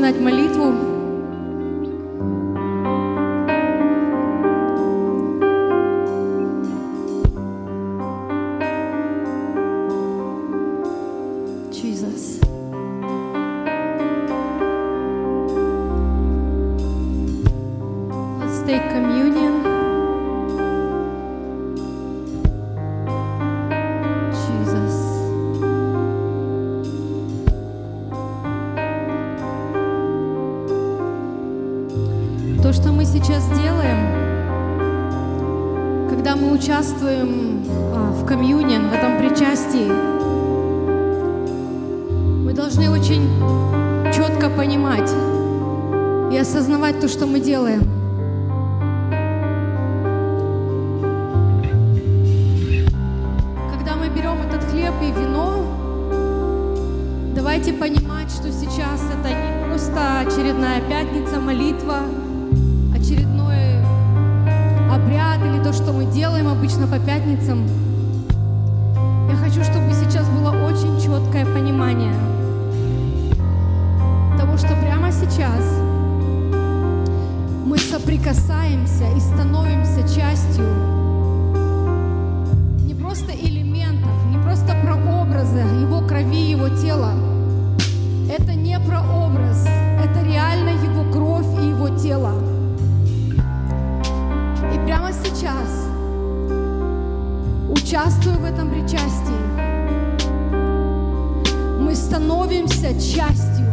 начинать молитву. Jesus. Let's take communion. То, что мы сейчас делаем, когда мы участвуем в комьюнин, в этом причастии, мы должны очень четко понимать и осознавать то, что мы делаем. Когда мы берем этот хлеб и вино, давайте понимать, что сейчас это не просто очередная пятница, молитва, очередной обряд или то, что мы делаем обычно по пятницам. Я хочу, чтобы сейчас было очень четкое понимание того, что прямо сейчас мы соприкасаемся и становимся частью не просто элементов, не просто прообраза Его крови, Его тела. Это не прообраз, это реально Его кровь и Его тело. Прямо сейчас, участвуя в этом причастии, мы становимся частью.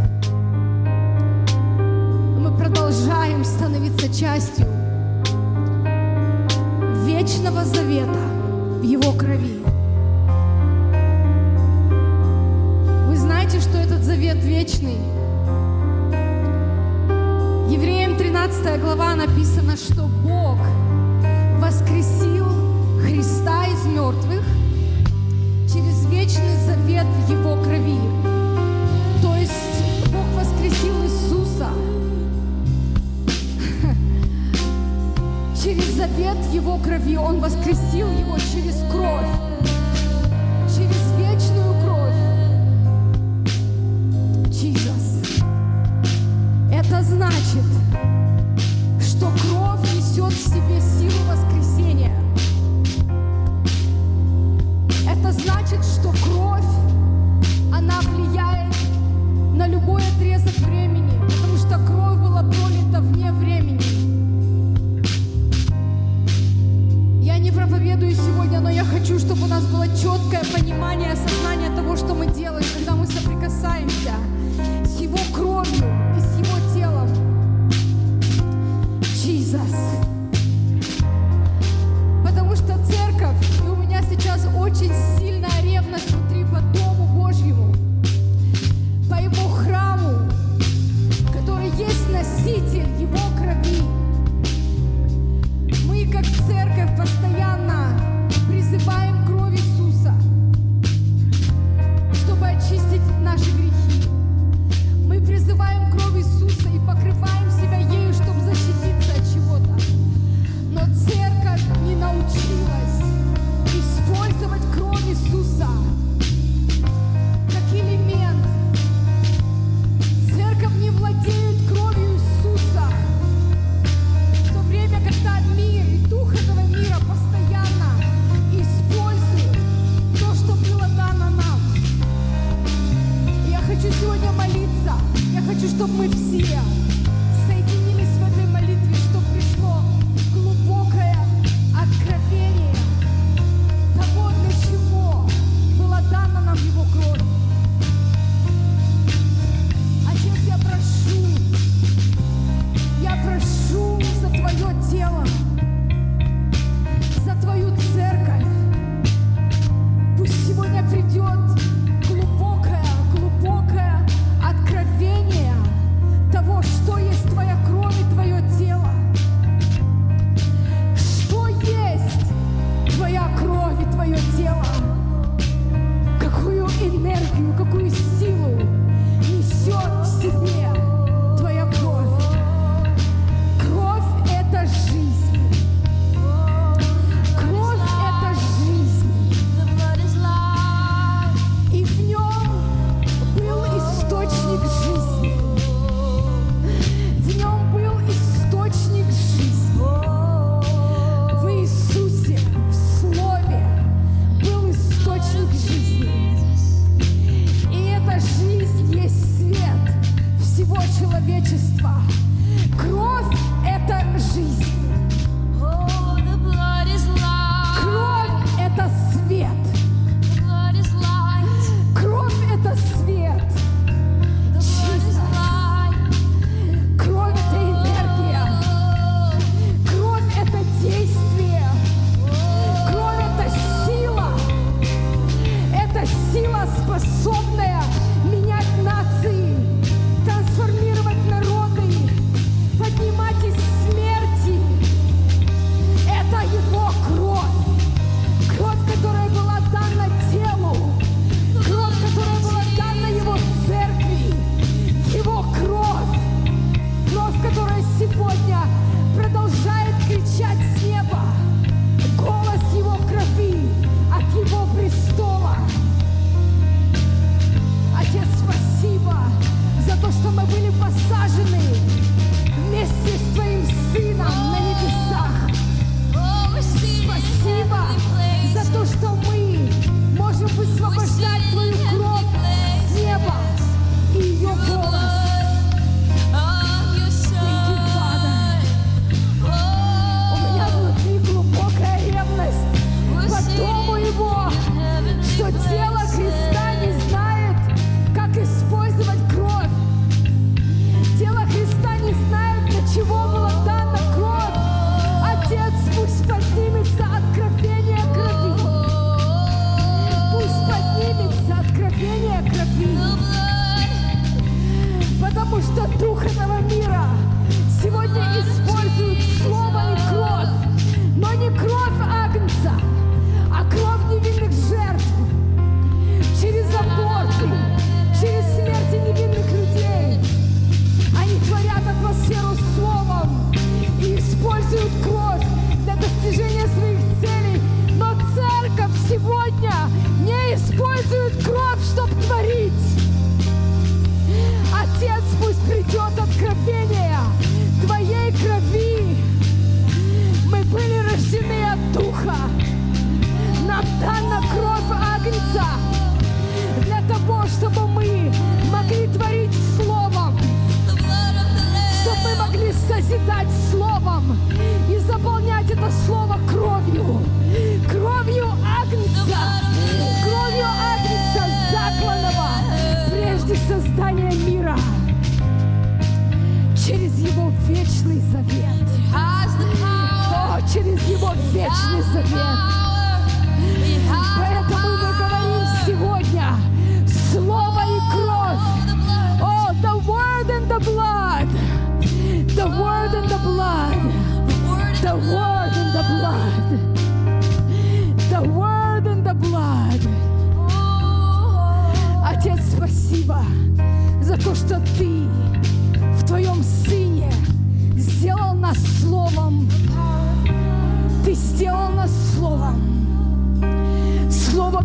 Мы продолжаем становиться частью вечного завета в Его крови. Вы знаете, что этот завет вечный? Евреям 13 глава написано, что Бог воскресил Христа из мертвых через вечный завет в Его крови. То есть Бог воскресил Иисуса через завет Его крови. Он воскресил Его через кровь, через вечную кровь. Jesus. Это значит, что кровь несет в себе силу воскресения. Это значит, что кровь, она влияет на любой отрезок времени, потому что кровь была пролита вне времени. Я не проповедую сегодня, но я хочу, чтобы у нас было четкое понимание, осознание того, что мы делаем, когда мы соприкасаемся с Его кровью и с Его телом. Потому что церковь, и у меня сейчас очень сильная ревность внутри по Дому Божьему, по Его храму, который есть носитель Его крови. Мы, как церковь, постоянно призываем кровь Иисуса, чтобы очистить наши грехи.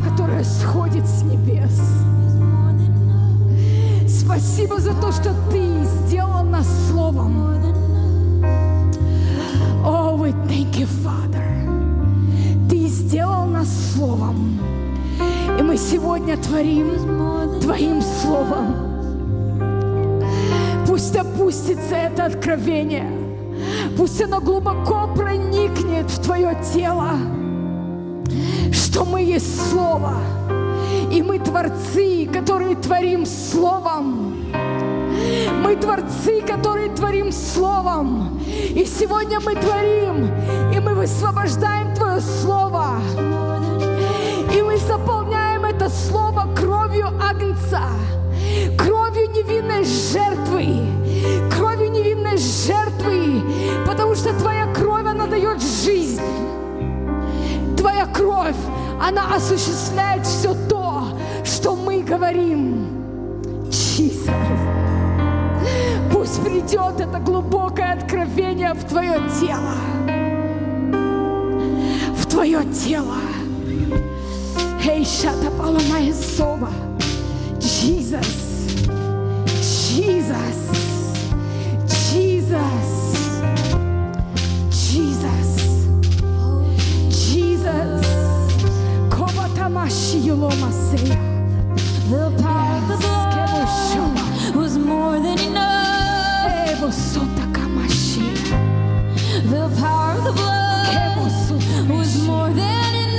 которое сходит с небес. Спасибо за то, что Ты сделал нас Словом. Oh, we thank you, Father. Ты сделал нас Словом. И мы сегодня творим Твоим Словом. Пусть опустится это откровение. Пусть оно глубоко проникнет в Твое тело, что мы есть Слово. И мы творцы, которые творим Словом. Мы творцы, которые творим Словом. И сегодня мы творим, и мы высвобождаем Твое Слово. И мы заполняем это Слово кровью Агнца, кровью невинной жертвы, кровью невинной жертвы, потому что Твоя кровь, она дает жизнь. Твоя кровь, она осуществляет все то, что мы говорим. Иисус. Пусть придет это глубокое откровение в Твое тело. В Твое тело. Hey, shut up, all of my soul. Jesus. Jesus. Jesus. Jesus. Jesus. The power of the blood was more than enough. The power of the blood was more than enough.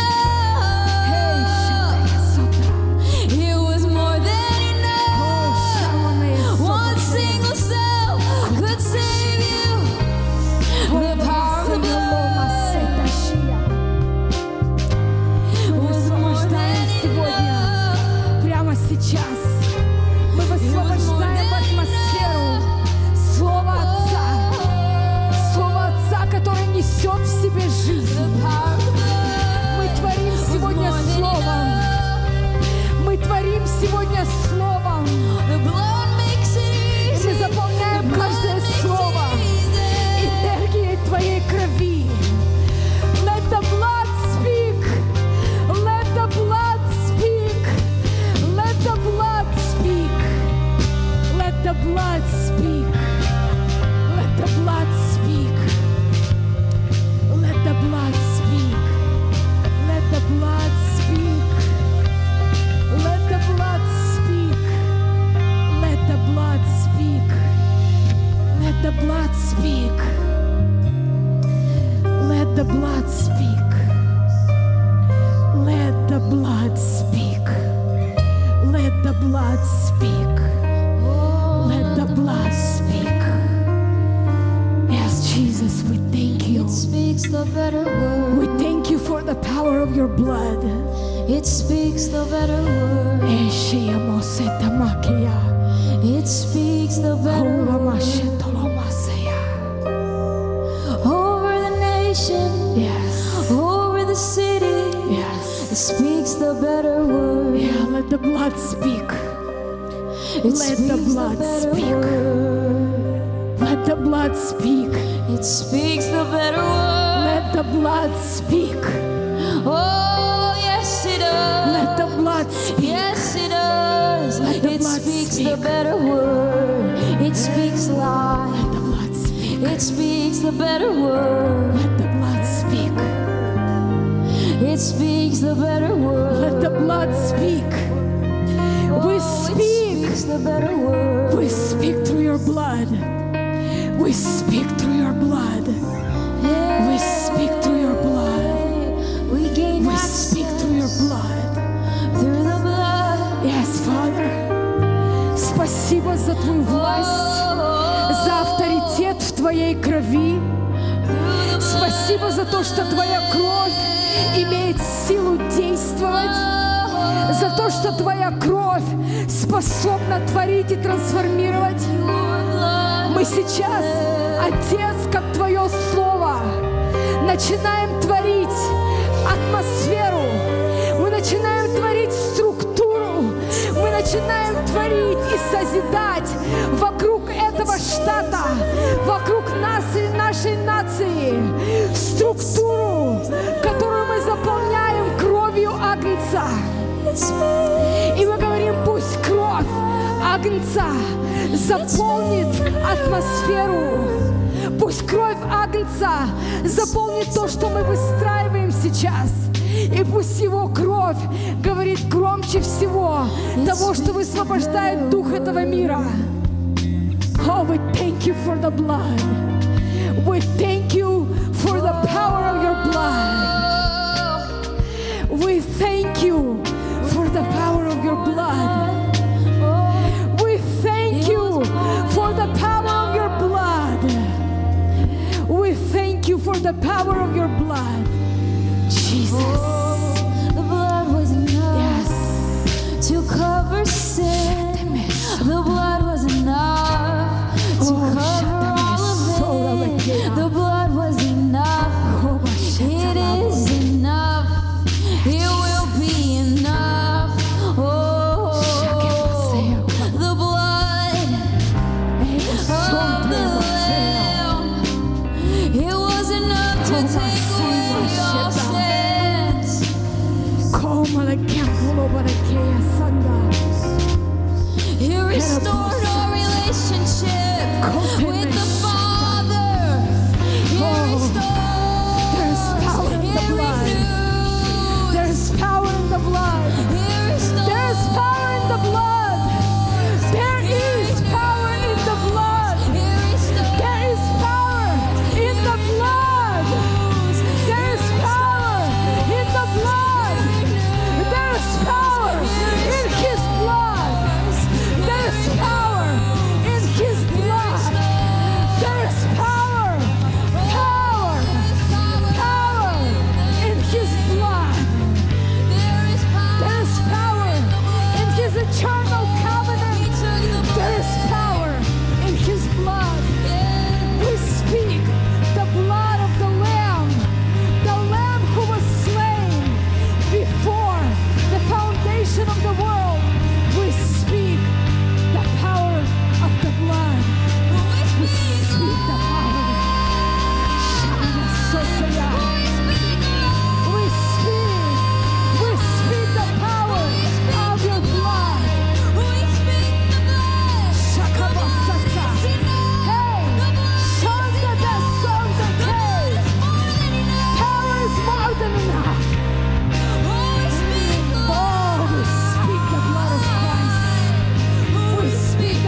Let the blood speak. Let the blood speak. Let the blood speak. Let the blood speak. Let the blood speak. Let the blood speak. Let the blood speak. Let the blood speak. Let the blood speak. Let the blood speak. Let the blood speak. Yes, Jesus, we thank you. It speaks the better word. We thank you for the power of your blood. It speaks the better word. It speaks the better word. Over the nation. Yes. Over the city. Yes. It speaks the better word. Yeah, let the blood speak. Let the blood speak. Let the blood speak. It speaks the better word. Let the blood speak. Oh, yes it does. Let the blood speak. Yes it does. It speaks the better word. It speaks life. Let the blood speak. It speaks the better word. Let the blood speak. It speaks the better word. Let the blood speak. We speak. We speak through your blood. We speak through your blood. We speak through your blood. We speak through your blood. Through the blood. Yes, Father. Спасибо за Твою власть, за авторитет в Твоей крови. Спасибо за то, что Твоя кровь имеет силу действовать. За то, что Твоя кровь способна творить и трансформировать. Мы сейчас, Отец, как Твое Слово, начинаем творить атмосферу. Мы начинаем творить структуру. Мы начинаем творить и созидать вокруг этого штата, вокруг нас и нашей нации структуру, которую мы заполняем кровью Агнца. И мы говорим, пусть кровь Агнца заполнит атмосферу. Пусть кровь Агнца заполнит то, что мы выстраиваем сейчас. И пусть Его кровь говорит громче всего того, что высвобождает дух этого мира. Oh, we thank you for the blood. We thank you for the power of your blood. We thank you for the power of your blood. We thank you for the power of your blood. We thank you for the power of your blood. Jesus. The blood was enough to cover sin. The blood was enough to cover all of it. The blood was enough. It is enough. It will be enough. Oh, the blood of the Lamb. It was enough to take away all sins. He restored our relationship with the Father. He restored. He renewed. There's power in the blood. There's power in the blood. There is power in the blood. There is power in the blood. There is power in the blood. There is power in His blood. There's power in His blood. There's power, power, power in His blood. There's power in His eternal covenant. There's power in His blood. We speak the blood of the Lamb who was slain before the foundation of the world. We speak the power of the blood. We speak the power. We speak the power of your blood. We speak the blood. Power is more than enough. We speak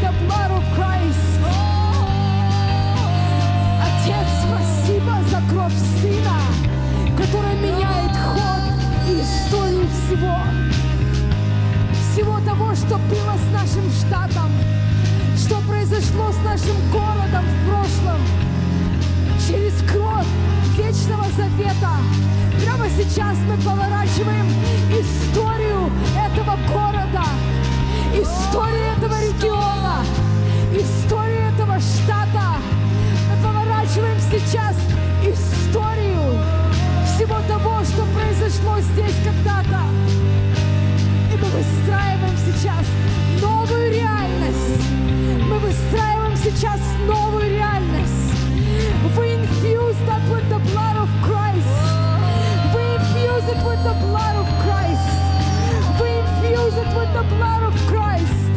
the blood of Christ. Отец, спасибо за кровь Сына, которая меняет ход и историю всего того, что было с нашим штатом, что произошло с нашим городом в прошлом. Через кровь Вечного Завета прямо сейчас мы поворачиваем историю этого города, историю этого региона, историю этого штата. Мы поворачиваем сейчас историю всего того, что произошло здесь когда-то. И мы выстраиваем сейчас новую реальность. Мы выстраиваем сейчас новую реальность. We infuse that with the blood of Christ. We infuse it with the blood of Christ. We infuse it with the blood of Christ.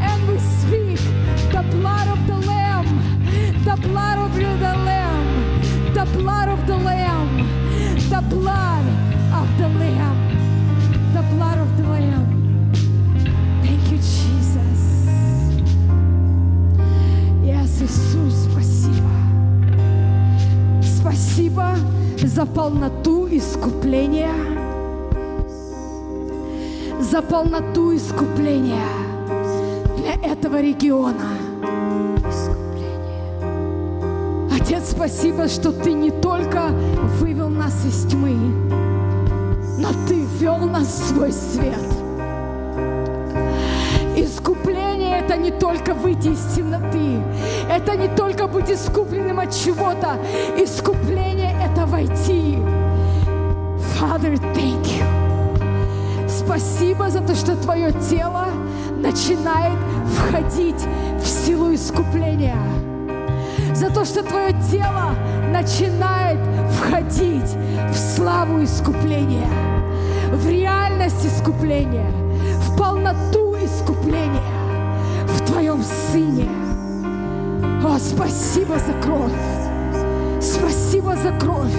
And we speak the blood of the Lamb. The blood of the Lamb. The blood of the Lamb. The blood of the Lamb. The blood of the Lamb. Thank you, Jesus. Yes, Иисус, спасибо. Спасибо за полноту искупления. За полноту искупления для этого региона. Отец, спасибо, что Ты не только вывел нас из тьмы, но Ты ввел нас в свой свет. Искупление — это не только выйти из темноты, это не только быть искупленным от чего-то. Искупление — это войти. Father, thank you. Спасибо за то, что Твое тело начинает входить в силу искупления. За то, что Твое тело начинает входить в славу славу искупления, в реальность искупления, в полноту искупления в Твоем Сыне. О, спасибо за кровь! Спасибо за кровь,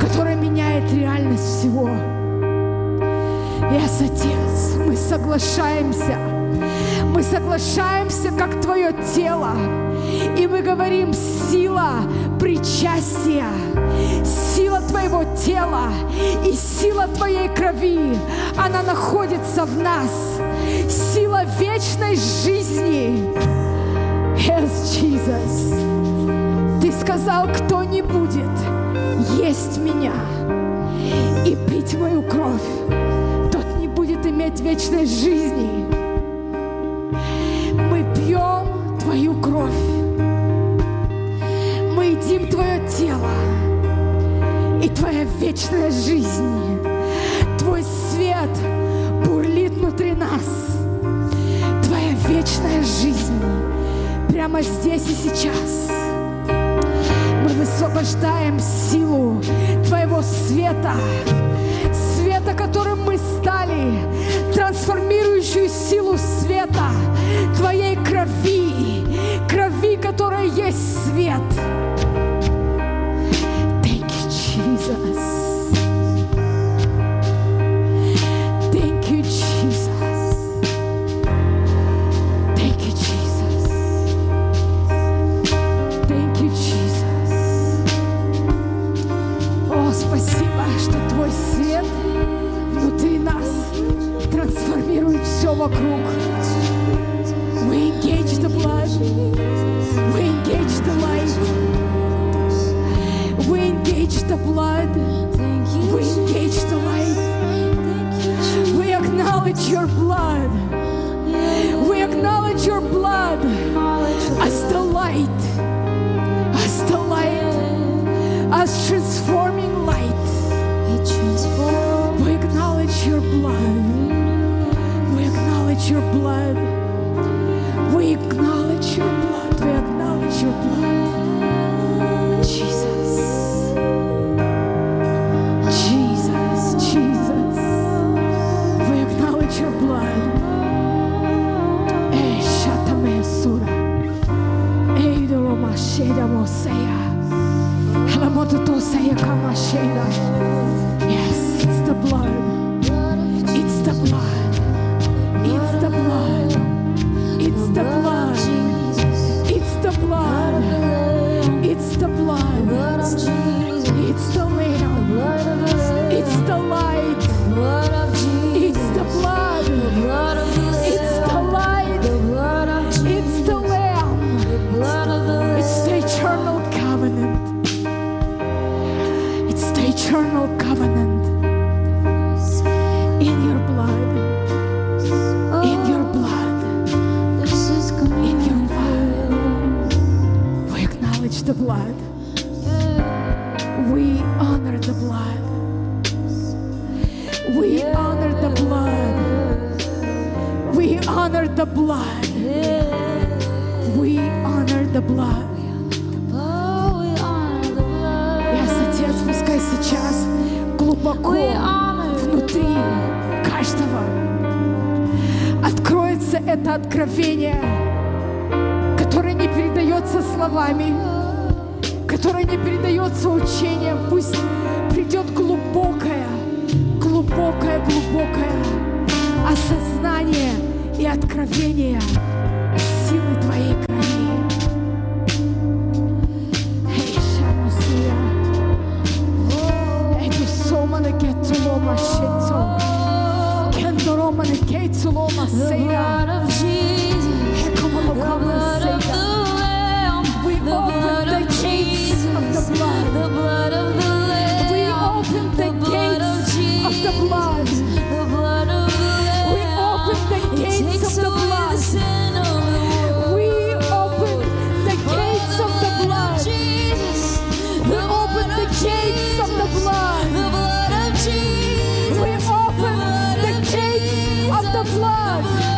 которая меняет реальность всего. Yes, Отец, мы соглашаемся, как Твое тело, и мы говорим: сила причастия, сила Твоего тела и сила Твоей крови, она находится в нас, сила вечной жизни. Yes, Jesus, Ты сказал: кто не будет есть Меня и пить Мою кровь, иметь вечной жизни. Мы пьем Твою кровь, мы едим Твое тело, и Твоя вечная жизнь, Твой свет бурлит внутри нас, Твоя вечная жизнь прямо здесь и сейчас. Мы высвобождаем силу Твоего света, света, которым мы стали, трансформирующую силу света Твоей крови, крови, которая есть свет. Thank you, Jesus. Thank you, Jesus. Thank you, Jesus. Thank you, Jesus. О, спасибо, что Твой свет внутри нас трансформирует все вокруг. We engage the blood. We engage the light. We engage the blood. We engage the light. We acknowledge Your blood. We acknowledge Your blood as the light. As the light. As transforming light. We acknowledge Your blood. We acknowledge Your blood. We acknowledge Your blood. We acknowledge Your blood. Jesus. Jesus. Jesus. We acknowledge Your blood. Ey, shatame sura. Ey, doloma sheda moseya. Halamoto toseya kama sheda. Yes, it's the blood. It's the blood. It's the blood. It's the blood. It's the blood. It's the blood. It's the Lamb. It's the light. It's the blood. It's the light. It's the Lamb. It's the eternal covenant. It's the eternal covenant. The blood. We honor the blood. We honor the blood. We honor the blood. We honor the blood. Yes, Отец, пускай сейчас глубоко внутри каждого откроется это откровение, которое не передается словами, которое не передается учением. Пусть придет глубокое, глубокое, глубокое осознание и откровение силы Твоей крови. Эй, шамусия, эту соманы кетулома щитцо, кендороманы кетулома сея, экомолокома сея. We open the gates of the blood. We open the gates of the blood. We open the gates of the blood. We open the gates of the blood. We open the gates of the blood. We open the gates of the blood. We open the gates of the blood. It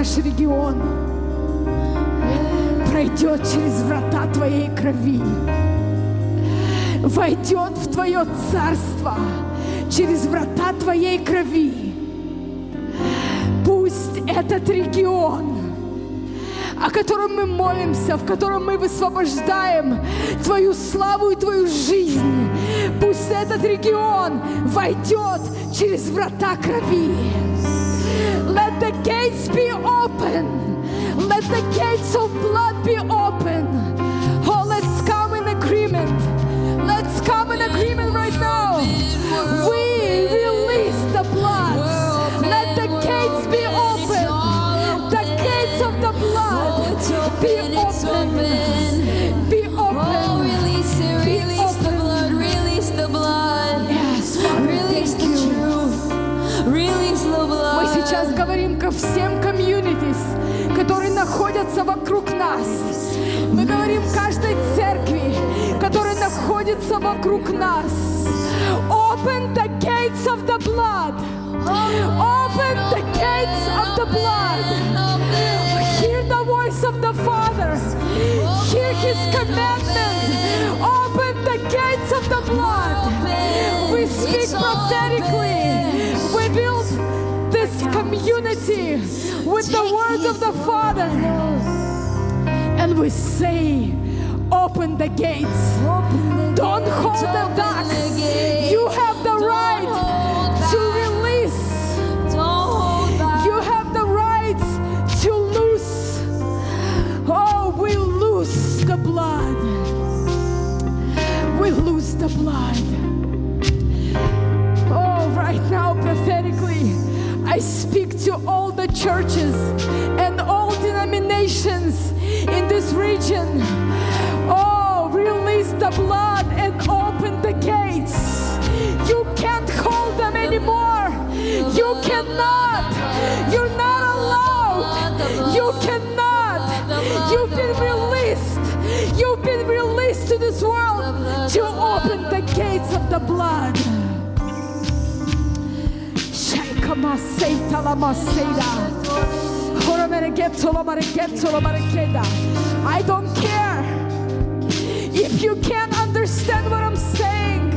наш регион. Пройдет через врата Твоей крови. Войдет в Твое царство через врата Твоей крови. Пусть этот регион, о котором мы молимся, в котором мы высвобождаем Твою славу и Твою жизнь, пусть этот регион войдет через врата крови. Let the gates be open. Let the gates of blood be open. Oh, let's come in agreement. Let's come in agreement right now. We release the blood. Let the gates be open. The gates of the blood be open. Be open. Oh, release the blood. Release the blood. Yes, release the truth. Release the blood. Мы сейчас говорим ко всем комьюнитис, которые находятся вокруг нас. Мы говорим каждой церкви, которая находится вокруг нас. Open the gates of the blood. Open the gates of the blood. Hear the voice of the Father. Hear His commandment. Open the gates of the blood. We speak prophetically. We build this community with the words of the Father. And we say, open the gates. Don't hold them back. You have the right to release. You have the right to loose. Oh, we loose the blood. We loose the blood. Oh, right now, prophetically, I speak to all the churches and all denominations in this region. Oh, release the blood and open the gates. You can't hold them anymore. You cannot. You're not allowed. You cannot. You've been released. You've been released to this world to open the gates of the blood. I don't care if you can't understand what I'm saying,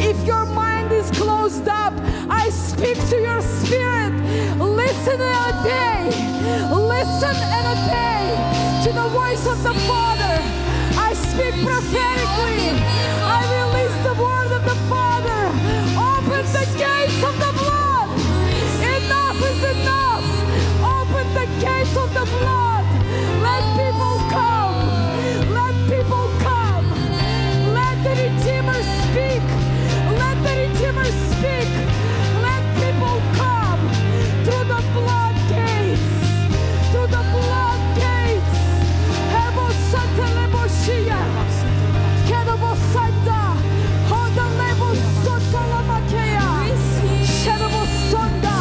if your mind is closed up. I speak to your spirit. Listen and obey. Listen and obey to the voice of the Father. I speak prophetically. I release the word of the Father. Open the gates of the blood. Is enough. Open the gates of the blood. Let people come. Let people come. Let the Redeemer speak. Let the Redeemer speak. Let people come to the blood gates. To the blood gates. Evo Santa Leboshia. Kedobo Santa. Hoda Lebo Santa Lamakea. Shedobo Santa.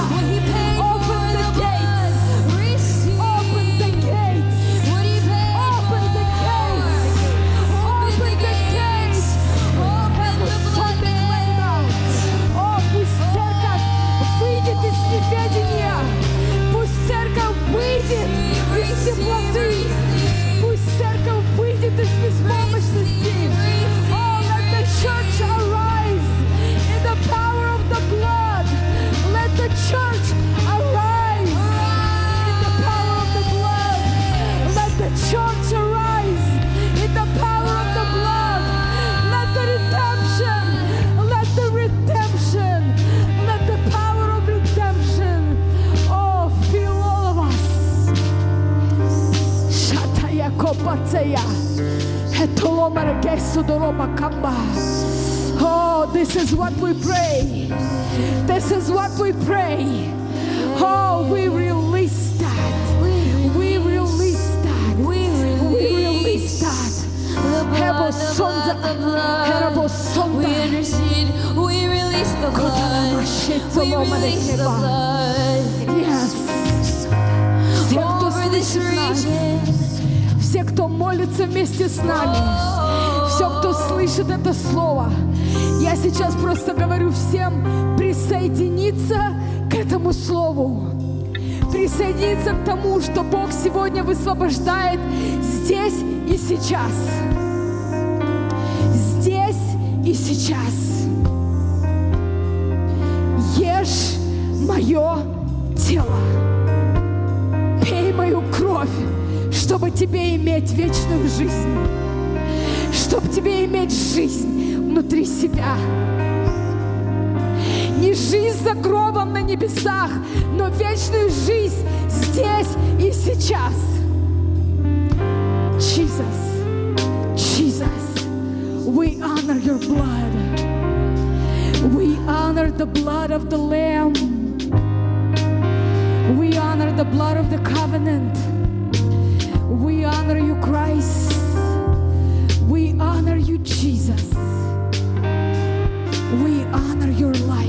Пусть церковь выйдет из беспомощности. Oh, let the church arise in the power of the blood. Let the church arise in the power of the blood. Let the church arise in the power of the blood. Let the redemption. Let the redemption. Let the power of redemption. Oh, fill all of us. Oh, this is what we pray. This is what we pray. Oh, we release that. We release that. We release that. We intercede. We release the blood. We release the blood. Yes. Over this region. Все, кто молится вместе с нами, все, кто слышит это слово, я сейчас просто говорю всем присоединиться к этому слову, присоединиться к тому, что Бог сегодня высвобождает здесь и сейчас. Здесь и сейчас. Ешь мое тело. Пей мою кровь, чтобы тебе иметь вечную жизнь. Чтобы тебе иметь жизнь внутри себя. Не жизнь за гробом на небесах, но вечную жизнь здесь и сейчас. Jesus, Jesus, we honor your blood. We honor the blood of the Lamb. We honor the blood of the covenant. We honor you, Christ. We honor you, Jesus. We honor your life.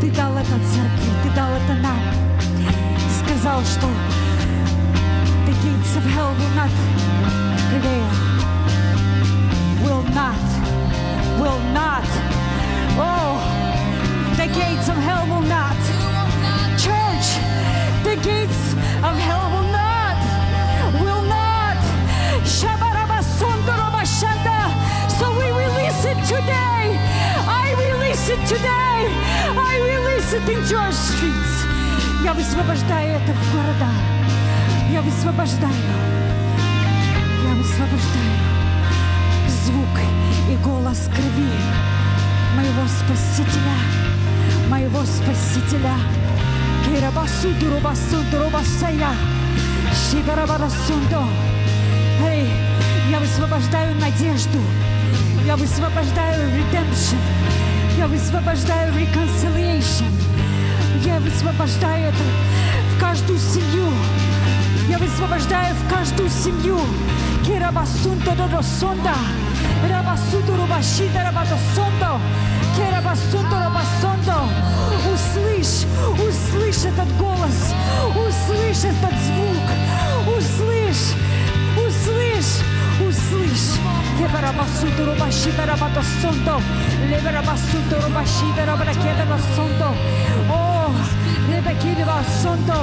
Ты дал это церкви, ты дал это нам. Сказал, что the gates of hell will not prevail, will not Пенчуар Стритс. Я высвобождаю это в города. Я высвобождаю. Я высвобождаю звук и голос крови моего Спасителя. Моего Спасителя. Эй, я высвобождаю надежду. Я высвобождаю redemption. Я высвобождаю reconciliation. Я высвобождаю это в каждую семью. Я высвобождаю в каждую семью. Керабасунто доросонда. Рабасуду рубашида рабадосондо. Керабасунто рабасондо. Услышь, услышь этот голос. Услышь этот звук. Услышь, услышь, услышь. Keberabasuto rubashida rabadosondo. Leberabasuto rubashida rabadosondo. Oh, lebekidabasondo.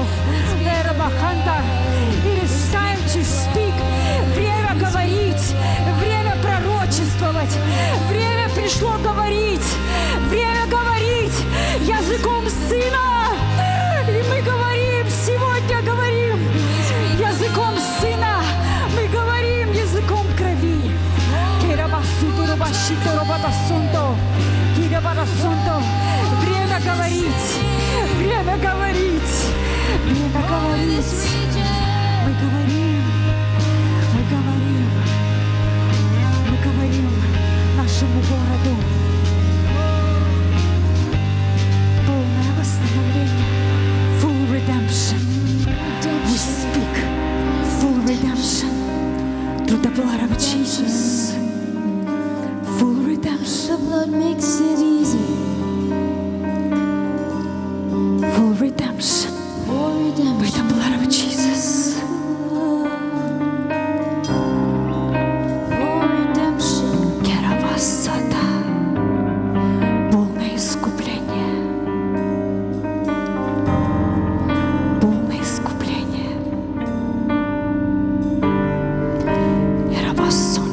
Lerabakanda. It is time to speak. Время говорить. Время пророчествовать. Время пришло говорить. Время говорить языком Сына. И мы говорим, сегодня говорим языком Сына. Мы говорим языком крови. Время говорить, время говорить, время говорить. Мы говорим, мы говорим, мы говорим нашему городу. Полное восстановление. Full redemption. We speak. Full redemption. Through the blood of Jesus. Full redemption. The blood makes it easy. Full redemption. Full redemption. By the blood of Jesus. Full redemption. Keravasata. Полное искупление. Полное искупление. Keravasata.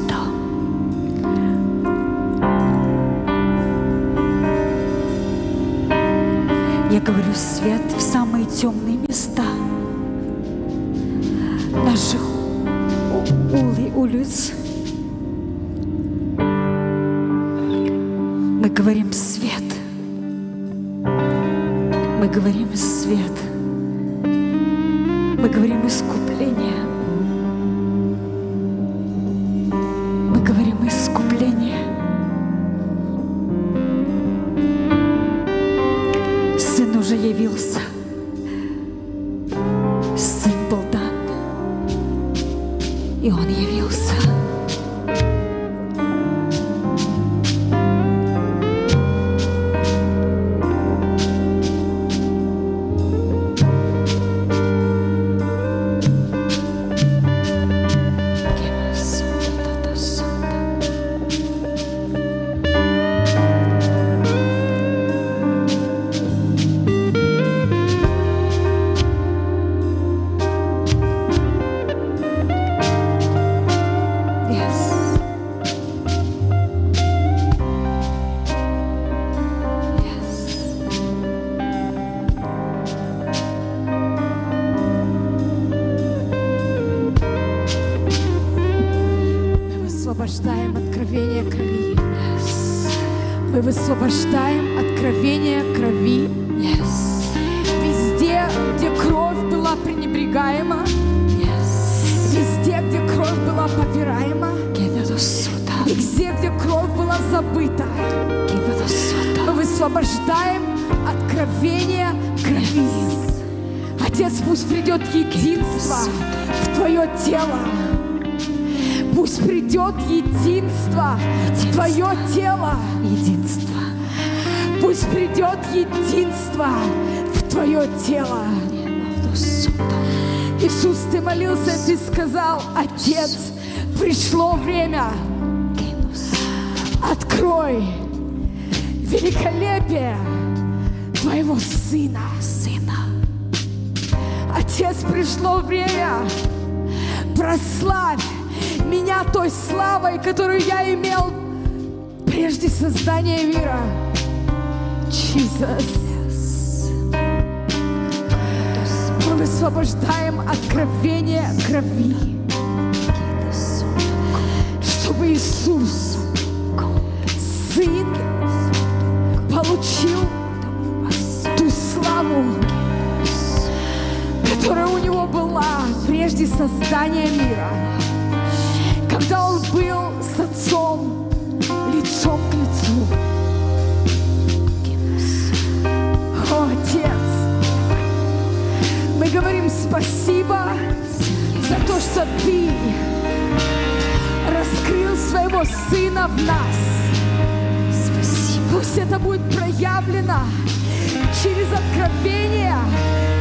Я говорю свет в самые темные места наших улиц. Мы говорим свет. Мы говорим свет. Мы говорим искупление. Мы говорим искупление. Уже явился. Сын был дан, и он явился. Освобождаем откровение крови. Yes. Везде, где кровь была пренебрегаема, yes. Везде, где кровь была попираема, и везде, где кровь была забыта, мы освобождаем откровение крови. Yes. Отец, пусть придет единство в Твое тело. Пусть придет единство в Твое тело. Единство. Пусть придет единство в Твое тело. Иисус, Ты молился, Ты сказал: Отец, пришло время. Открой великолепие Твоего Сына. Отец, пришло время. Прославь меня той славой, которую я имел прежде создания мира. Jesus. высвобождаем откровение крови, чтобы Иисус, Сын, получил ту славу, которая у Него была прежде создания мира, когда Он был с Отцом лицом к лицу. О, Отец, мы говорим спасибо за то, что Ты раскрыл Своего Сына в нас. Спасибо. Пусть это будет проявлено через откровение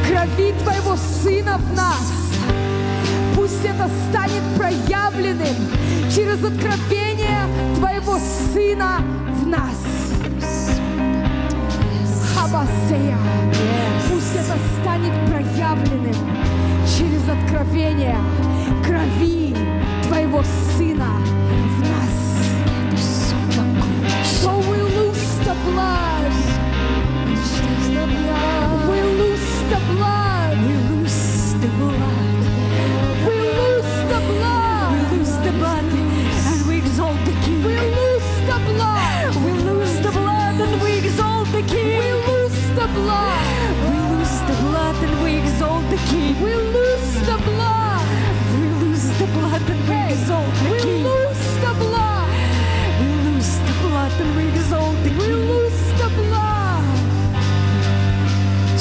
крови Твоего Сына в нас. Пусть это станет проявленным через откровение Твоего Сына в нас. Пусть это станет проявленным через откровение крови Твоего Сына в нас. So we lose the blood. We lose the blood. We lose the blood. We lose the blood. We lose the blood. And we exalt the King. We lose the blood. We lose the blood and we exalt the King. The blood. We lose the blood and we exalt the King. We lose the blood. We lose the blood and we exalt the King. We lose the blood. We lose the blood and we exalt the King. We lose the blood.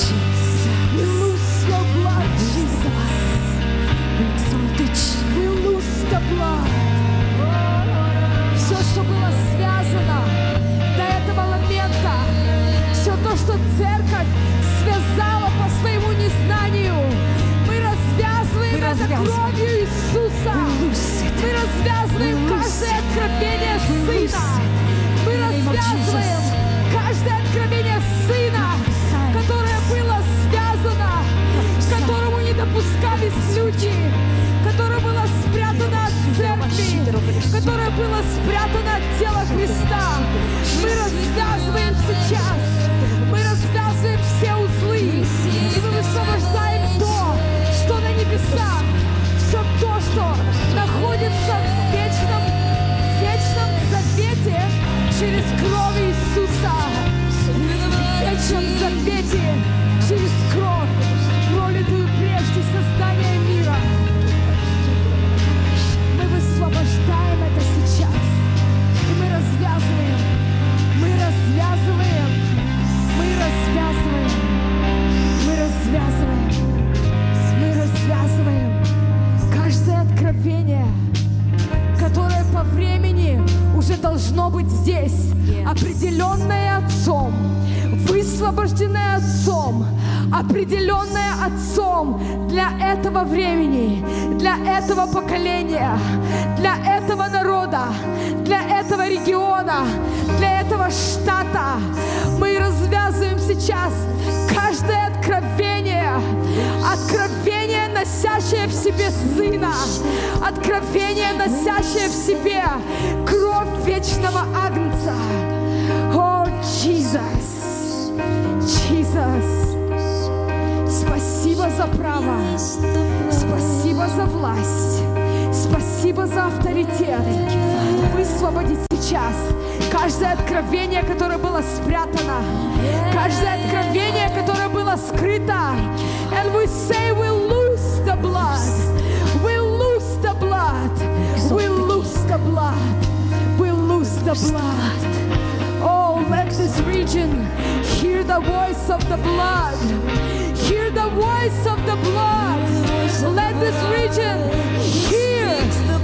Jesus. We lose your blood, Jesus. We exalt the King. We lose the blood. Все, что было связано до этого момента. Все то, что церковь связала по своему незнанию, мы развязываем это кровью Иисуса. Мы развязываем каждое откровение Сына. Мы развязываем каждое откровение Сына, которое было связано, которому не допускались люди, которое было спрятано от церкви, которое было спрятано от тела Христа. Мы развязываем сейчас. Мы развязываем все узлы, и мы высвобождаем то, что на небесах, все то, что находится в вечном завете через кровь Иисуса. В вечном завете через кровь, пролитую прежде создания мира. Мы высвобождаем это сейчас, и мы развязываем каждое откровение, которое по времени уже должно быть здесь, определенное Отцом, высвобожденное Отцом, определенное Отцом для этого времени, для этого поколения, для этого народа, для этого региона, для этого штата. Мы развязываем сейчас каждое откровение, откровение, носящее в себе Сына, откровение, носящее в себе кровь вечного Агнца. О, Иисус, Иисус, спасибо за право, спасибо за власть, спасибо за авторитет. Высвободить сейчас каждое откровение, которое было спрятано, каждое откровение, которое было скрыто. And we say we lose the blood. We lose the blood. We lose the blood. We lose the blood. Oh, let this region hear the voice of the blood. Hear the voice of the blood. Let this region hear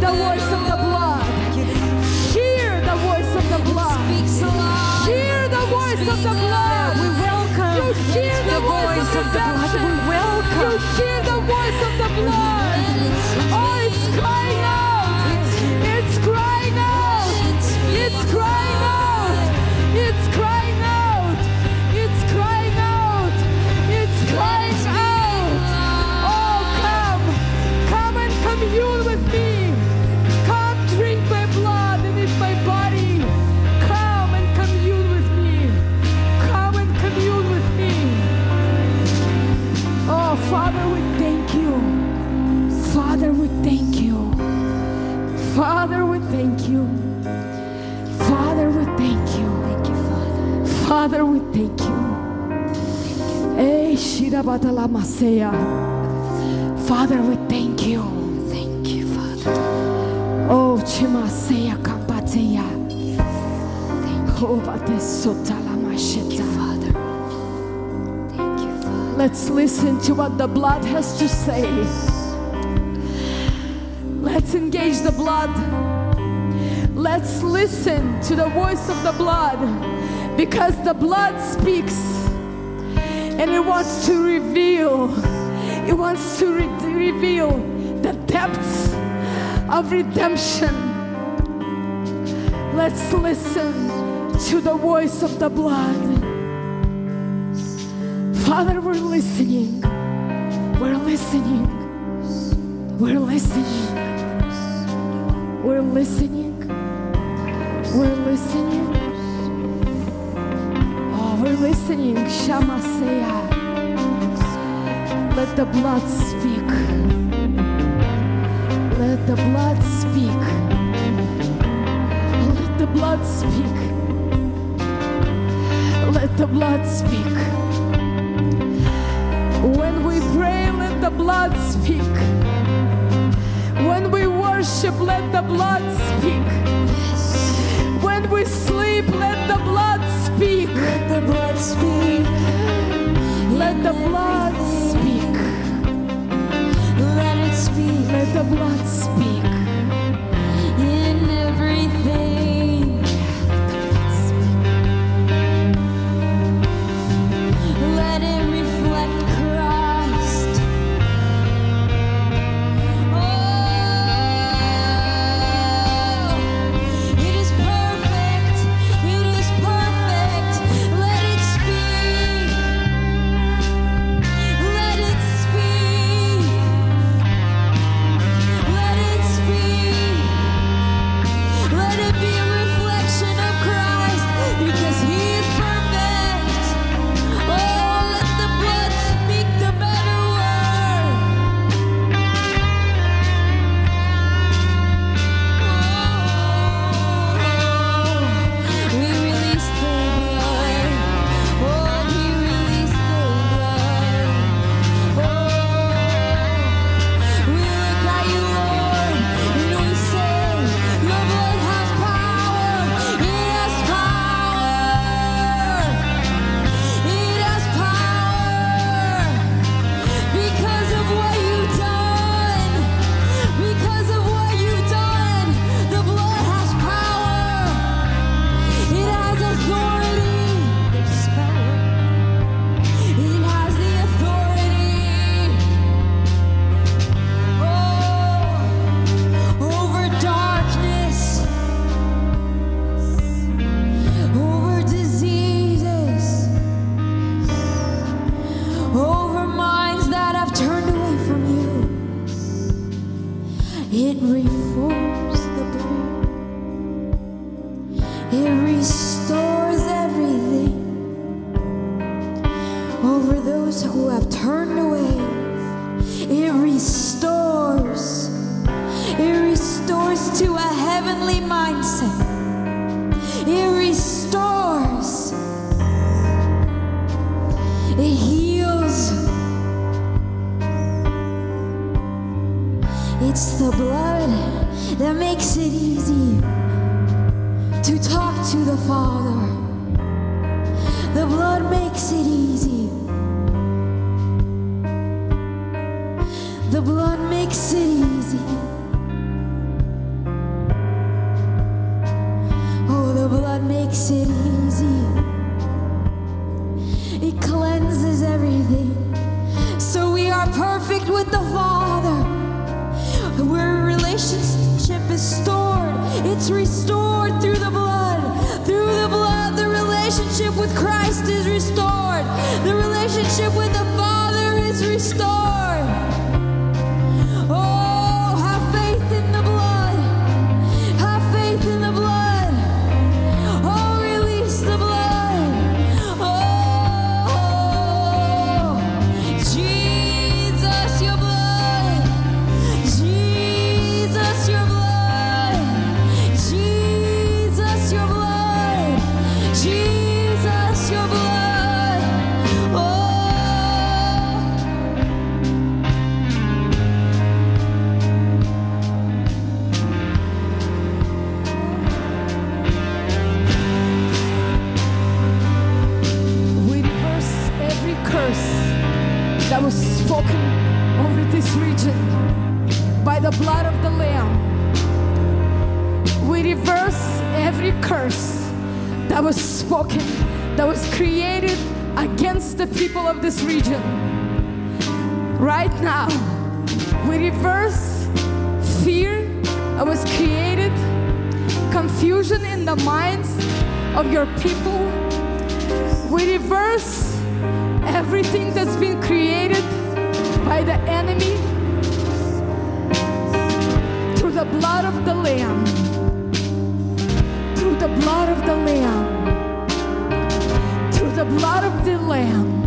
the voice of the blood. Hear the voice of the blood. Hear the voice of the blood. We welcome you. Hear the voice of the blood. We welcome you. Hear the voice of the blood. Oh, it's crying out. It's crying out. It's crying out. It's crying out. It's crying out. It's crying out. Oh, come. Come and commune with me. Come drink my blood and eat my body. Come and commune with me. Come and commune with me. Oh, Father, we Father, we thank you. Father, we thank you. Thank you, Father. Oh, Chimaseya Kapateya. Thank you, Father. Thank you, Father. Let's listen to what the blood has to say. Let's engage the blood. Let's listen to the voice of the blood, because the blood speaks and it wants to reveal. It wants to reveal the depths of redemption. Let's listen to the voice of the blood. Father, we're listening. We're listening. We're listening. We're listening. We're listening. Oh, we're listening. Shamasea. Let the blood speak. Let the blood speak. Let the blood speak. Let the blood speak. When we pray, let the blood speak. When we worship, let the blood speak. When we sleep, let the blood speak. Let the blood speak. Let the blood speak. Let it speak. Let the blood speak. In everything. Let it reflect Christ. Your spoken over this region by the blood of the Lamb. We reverse every curse that was spoken, that was created against the people of this region. Right now, we reverse fear that was created, confusion in the minds of your people. We reverse everything that's been created by the enemy through the blood of the Lamb. Through the blood of the Lamb. Through the blood of the Lamb.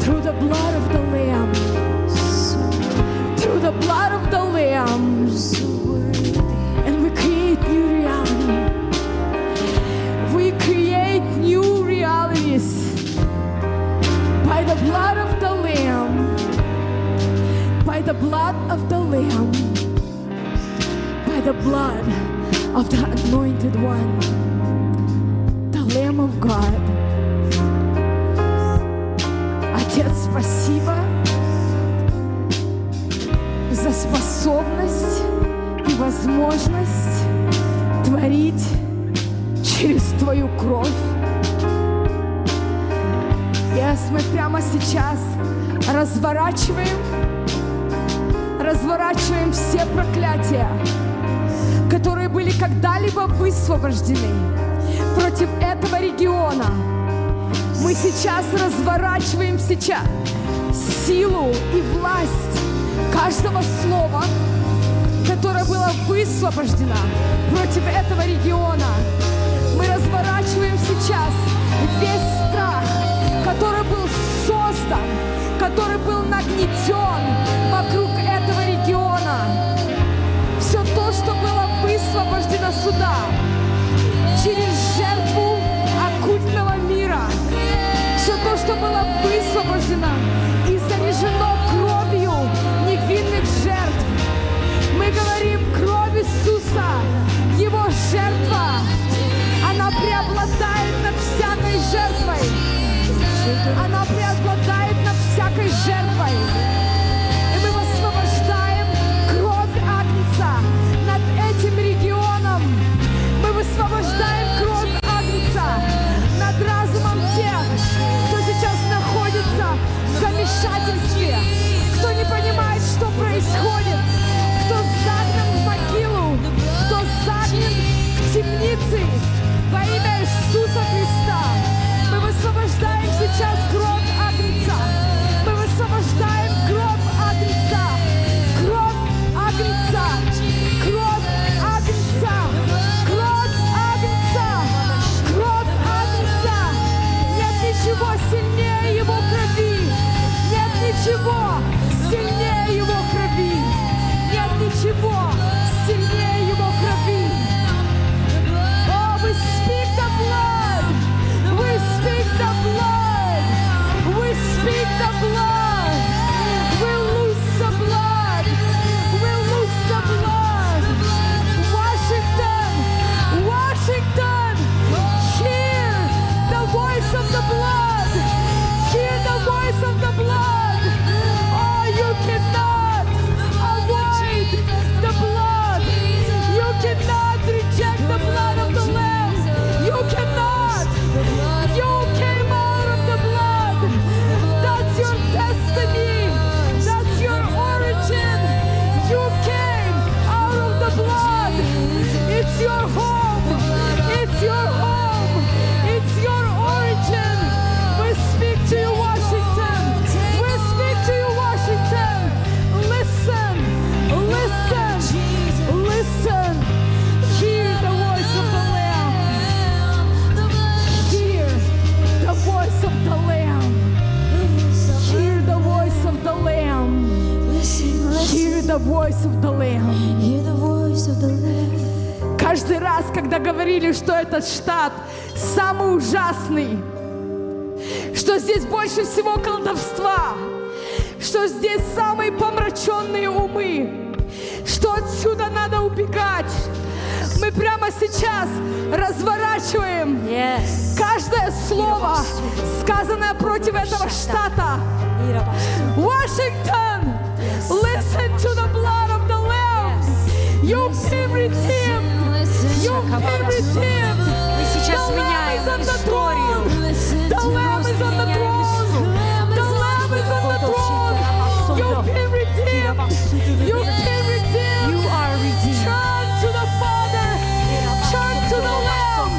Through the blood of the Lamb. Through the blood of the Lamb. And we create new reality. We create new realities. By the blood of the Lamb, by the blood of the Lamb, by the blood of the Anointed One, the Lamb of God. Отец, спасибо за способность и возможность творить через Твою кровь. Yes, мы прямо сейчас разворачиваем все проклятия, которые были когда-либо высвобождены против этого региона. Мы сейчас разворачиваем сейчас силу и власть каждого слова, которое было высвобождено против этого региона. Мы разворачиваем сейчас весь страх, который был создан, который был нагнетен вокруг этого региона. Все то, что было высвобождено сюда, через жертву оккультного мира, все то, что было высвобождено и заряжено кровью невинных жертв. Мы говорим, кровь Иисуса, Его жертва, она преобладает над всякой жертвой. Она преобладает над всякой жертвой. И мы высвобождаем кровь Агнца над этим регионом. Мы высвобождаем кровь Агнца над разумом тех, кто сейчас находится в замешательстве, кто не понимает, что происходит, кто загнан в могилу, кто загнан в темнице. Во имя Иисуса Христа. Мы высвобождаем сейчас кровь Агнца. Мы высвобождаем кровь Агнца. Кровь Агнца. Кровь Агнца. Кровь Агнца. Кровь Агнца. Нет ничего сильнее Его крови. Нет ничего сильнее Его крови. Нет ничего сильнее Его крови. О, we speak the blood. We speak the blood. We speak the blood. We lose the blood. We lose the blood. Washington, Washington, hear the voice of the blood. Hear the voice of the blood. Oh, you cannot avoid the blood. You cannot reject the blood of the Lamb. You cannot. You came out of the blood. That's your destiny. That's your origin. You came out of the blood. It's your home. It's your home. It's your origin. We speak to you, Washington. We speak to you, Washington. Listen. Listen. Listen. Hear the voice of the Lamb. Voice of the Lamb. Hear the voice of the Lamb. Listen, listen. Hear the voice of the Lamb. Hear the voice of the Lamb. Каждый раз, когда говорили, что этот штат самый ужасный, что здесь больше всего колдовства, что здесь самые помраченные умы, что отсюда надо убегать, мы мы прямо сейчас разворачиваем каждое слово, сказанное против этого штата. Washington, listen to the blood of the Lamb. You've been redeemed. You've been redeemed. The Lamb is on the throne. The Lamb is on the throne. The Lamb is on the throne. You've been redeemed. You've been redeemed. You are redeemed. Turn to the Father. Turn to the Lamb.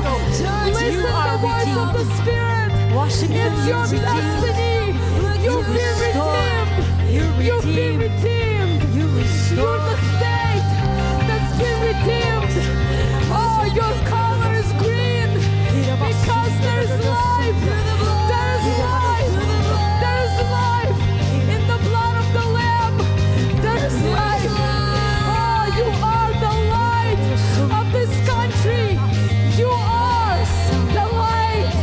Listen to the voice of the Spirit. It's your destiny. You've been redeemed. You've been redeemed. You're the state that's been redeemed. Oh, your color is green because there is life. There is life. There is life in the blood of the Lamb. There is life. Oh, you are the light of this country. You are the light,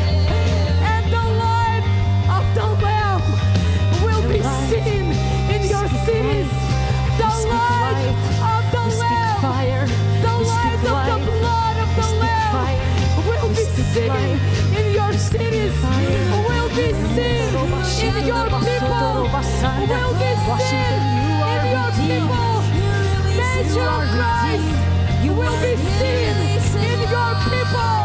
and the light of the Lamb will be seen in your cities. The light of the Lamb, the light of the blood of the Lamb will be seen in your cities, will be seen in your people, will be seen in your people. Nature of Christ will be seen in your people.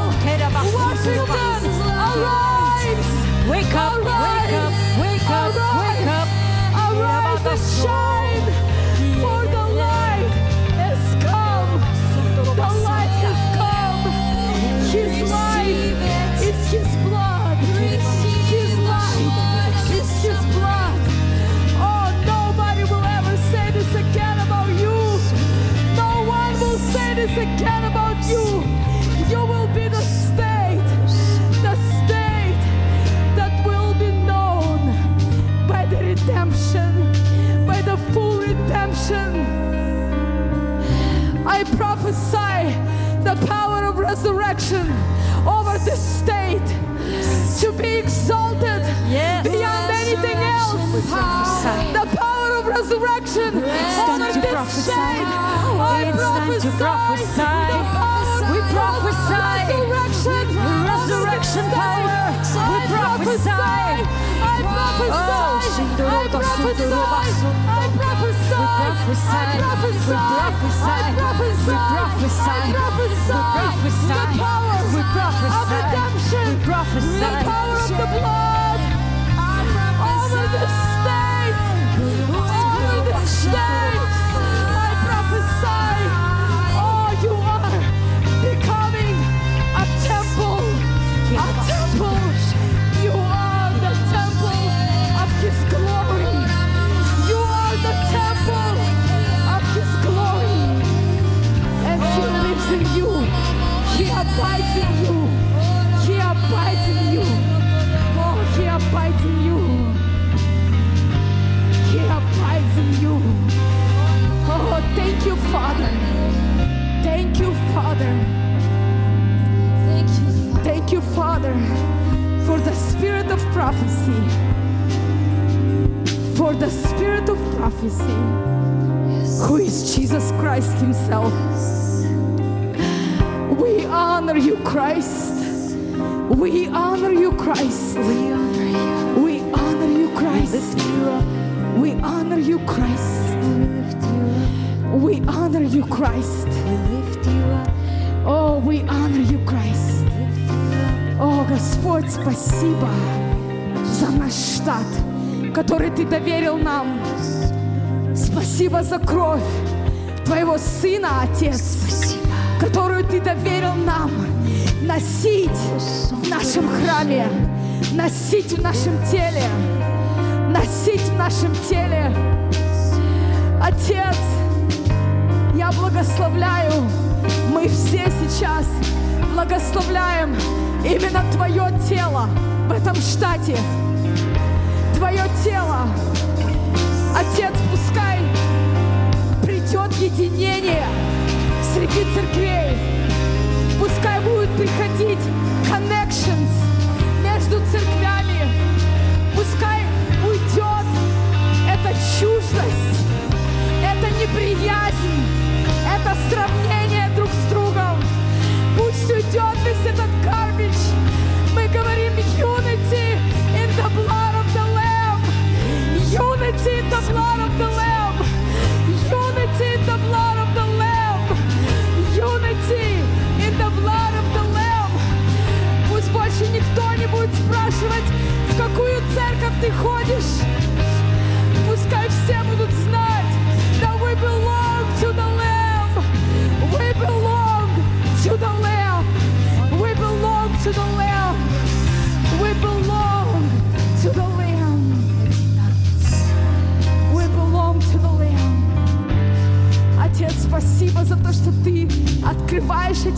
Washington, arise! Wake up, wake up, wake up, wake up. Arise and shine, for the light has come. The light has come. His life is His blood. His light is His blood. Oh, nobody will ever say this again about you. No one will say this again about you. You will be the state. The state that will be known by the redemption, by the full redemption. I prophesy the power of resurrection over this state to be exalted beyond anything else. The power of resurrection over this state. I prophesy the power of resurrection. Resurrection power. We prophesy. I prophesy. I prophesy. We prophesy. The power of redemption. The power of the blood. Over the state. Over the state. I prophesy. Oh, you are becoming a temple. A temple. You are the temple of His glory. You are the temple of His glory. And He lives in you. He abides in you. He abides in you. Oh, He abides in you. He abides in you. Oh, thank you, Father. Thank you, Father. Thank you, Father, for the spirit of prophecy. For the spirit of prophecy, who is Jesus Christ Himself. We honor you, Christ. We honor you, Christ. We honor you, Christ. We honor you, Christ. We honor you, Christ. Oh, we honor you, Christ. О, Господь, спасибо за наш штат, который Ты доверил нам. Спасибо за кровь Твоего Сына, Отец, которую Ты доверил нам носить в нашем храме, носить в нашем теле, носить в нашем теле. Отец, я благословляю, мы все сейчас благословляем именно Твое тело в этом штате. Твое тело, Отец, пускай придет единение среди церквей. Пускай будет приходить connections между церквями. Пускай уйдет эта чуждость, эта неприязнь, это сравнение друг с другом.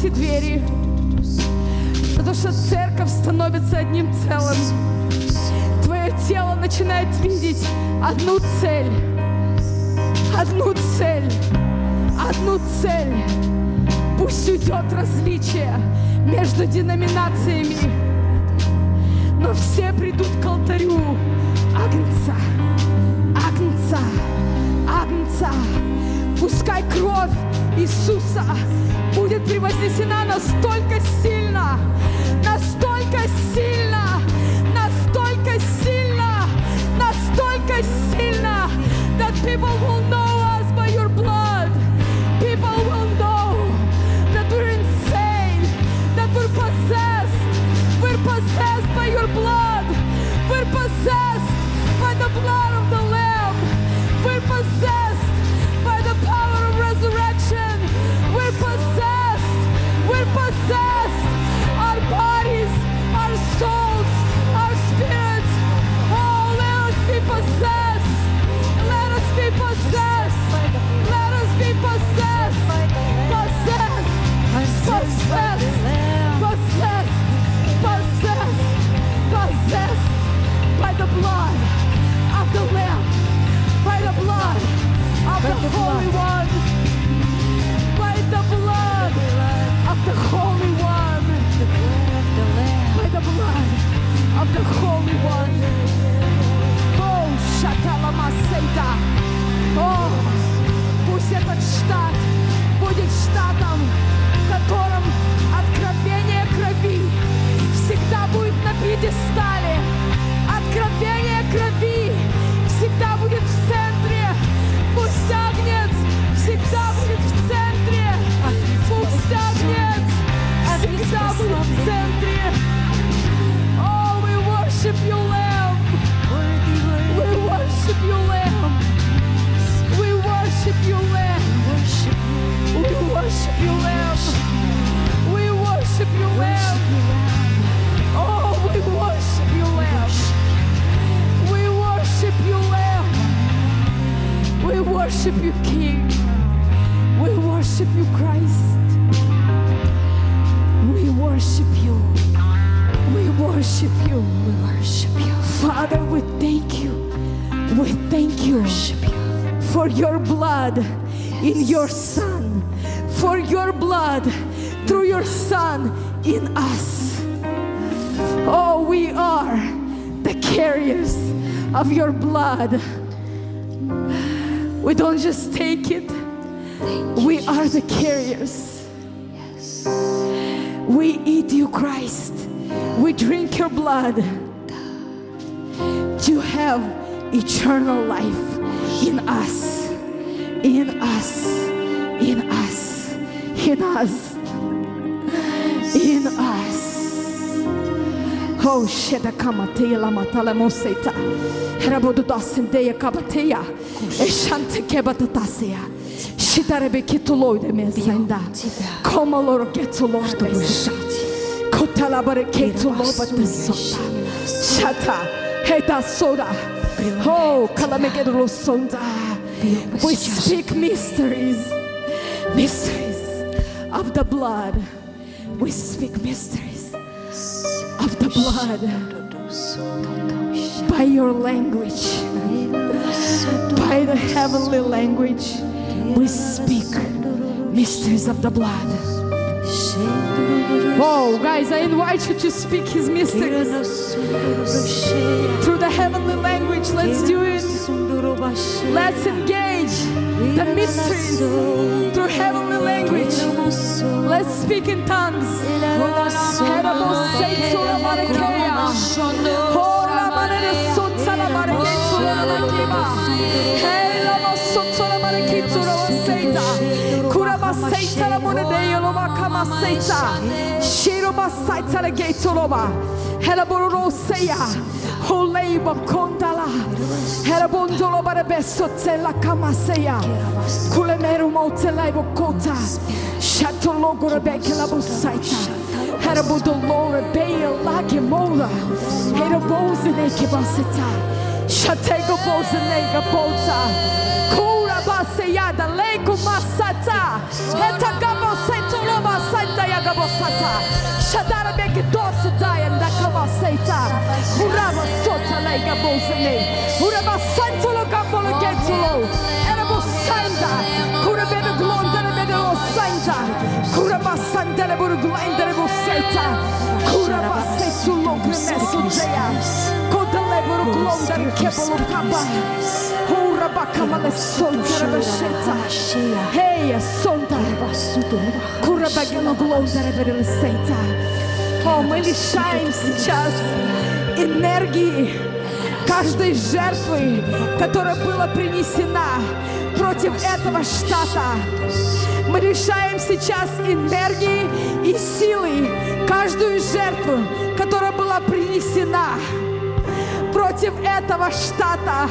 эти двери, потому что церковь становится одним целым. Твое тело начинает видеть одну цель, одну цель, одну цель. Пусть уйдет различие между деноминациями, но все придут к алтарю Агнца, Агнца, Агнца. Пускай кровь Иисуса будет превознесена настолько сильно, настолько сильно, настолько сильно, that people will know us by your blood. People will know that we're insane, that we're possessed by your blood, we're possessed by the blood of the Lamb, we're possessed by the power of resurrection, we're possessed, our bodies, our souls, our spirits, oh, let us be possessed, let us be possessed, let us be possessed, possessed, possessed, possessed, possessed, possessed by the blood of the Lamb, by the blood of the Holy One, by the blood of the Holy One, by the blood of the Holy One. Oh, Shatalama Seita. Oh, пусть этот штат будет штатом, в котором откровение крови всегда будет на пьедестале. Откровение крови всегда будет в центре. Пусть Агнец всегда будет в центре. Пусть Агнец всегда будет в центре. Oh, we worship you, Lamb. We worship you, Lamb. We worship you, Lamb. We worship you, Lamb. We worship you, Lamb. Oh, we worship you, Lamb. We worship you, Lamb. We worship you, King. We worship you, Christ. We worship you. We worship you. We worship you. Father, we thank you. We thank you. Worship you for your blood in your Son, for your blood through your Son in us. Oh, we are the carriers of your blood. We don't just take it. We are the carriers. We eat you, Christ. We drink your blood to have eternal life in us. In us, in us, in us, in us. Oh, sheda kamatea la matala moseta. Herabodu dasindeya kabatea. Eshante kebatatasia. Shitarebe ketuloide mesenda. Komaloro ketuloide mesenda. Kotalabare ketuloide sota. Shata heta soda. Oh, kalamegeru sonda. We speak mysteries, mysteries of the blood. We speak mysteries of the blood by your language, by the heavenly language. We speak mysteries of the blood. Oh, guys, I invite you to speak His mysteries through the heavenly language. Let's do it. Let's engage the mysteries through heavenly language. Let's speak in tongues. The lake of Masata, Sata, Shadara make it also die and Nakama Sata, Urama Sota like a Bosame, Urama Santolo Capolo Gentilo, Erebo Santa, Kurabeno Glondana Medero Santa, Kurama Santana Burglandebo Sata, Kurama Setulo Gremesuja, Kodaleburu Glondan Kepolo Kappa. Bakama sonta basheta hey sonta basuto kurra bagano glowzare vedele seta como ele shine сейчас энергии каждой жертвы, которая была принесена против этого штата. Мы лишаем сейчас энергии и силы каждую жертву, которая была принесена против этого штата.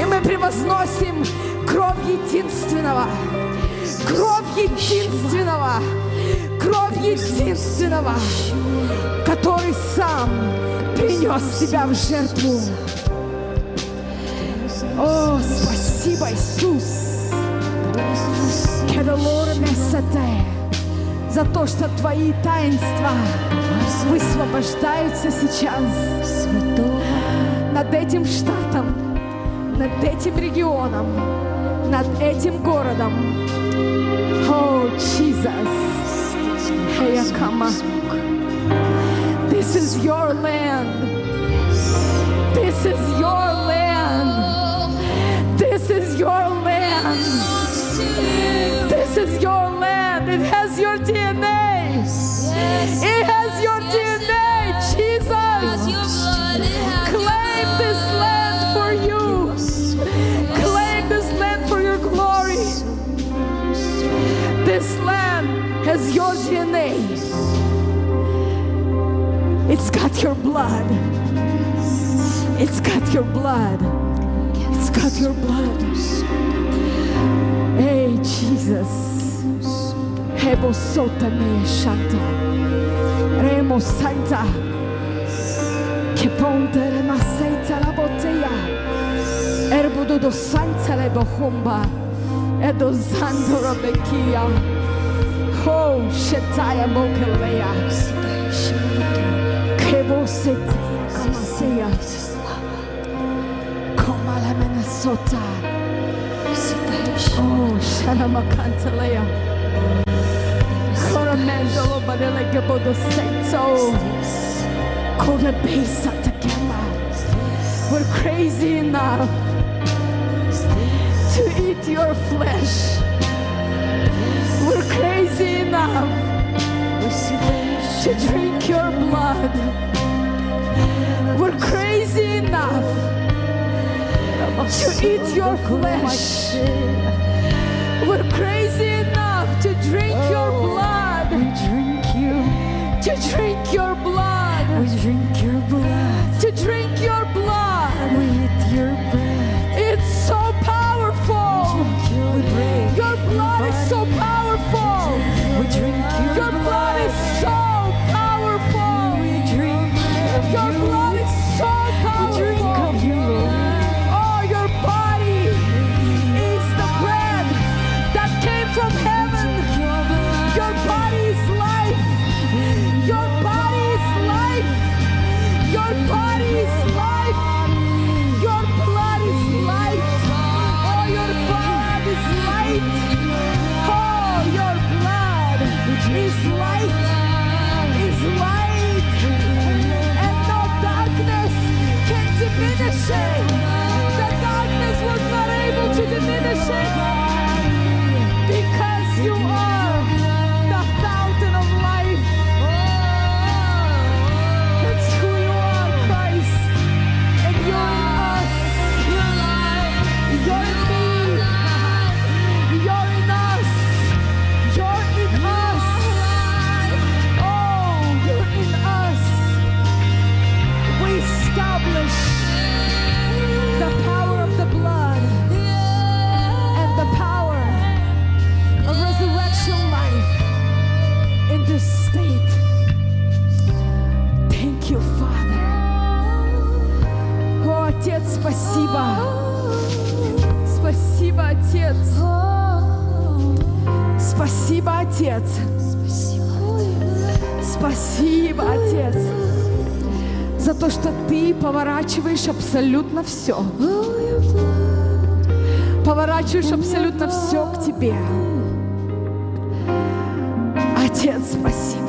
И мы превозносим кровь единственного, который сам принес себя в жертву. О, спасибо, Иисус, за то, что Твои таинства высвобождаются сейчас над этим штатом, над этим регионом, над этим городом. Oh, Jesus. Hayakama. This is your land. This is your land. This is your land. This is your land. It has your DNA. It has your DNA, Jesus. Claim this land. This land has your DNA. It's got your blood. It's got your blood. It's got your blood. Hey, Jesus. Hebo sota me shanta. Remo santa. Keponte remaseta la botea. Erbudo do santa le bohumba. Edo Zandora Bekia, Ho Shetaya Mokelea, Kebo Sit Amasea, Komala Minnesota, Oh Shanama Cantalea, Coramandolo Badelegabo do Santo, Koda Besa Takema. We're crazy enough to eat your flesh. We're crazy enough to drink your blood. We're crazy enough to eat your flesh. We're crazy enough to drink your blood. We drink you. To drink your blood. We drink your blood. To drink your blood. We eat your bread. It's so your blood is so powerful. Your blood is so powerful. Your blood is so powerful. Oh, your body is the bread that came from heaven. Your body is life. Your body is life. Your body is life. Oh, your blood is light, and no darkness can diminish it. The darkness was not able to diminish it, because you are the fountain of life. That's who you are, Christ, and you're in us. You're in me. The power of the blood and the power of resurrection life in this state. Thank you, Father. О, Отец, спасибо. Спасибо, Отец. Спасибо, Отец. Спасибо, Отец, за то, что Ты поворачиваешь абсолютно все. Поворачиваешь абсолютно все к Тебе. Отец, спасибо.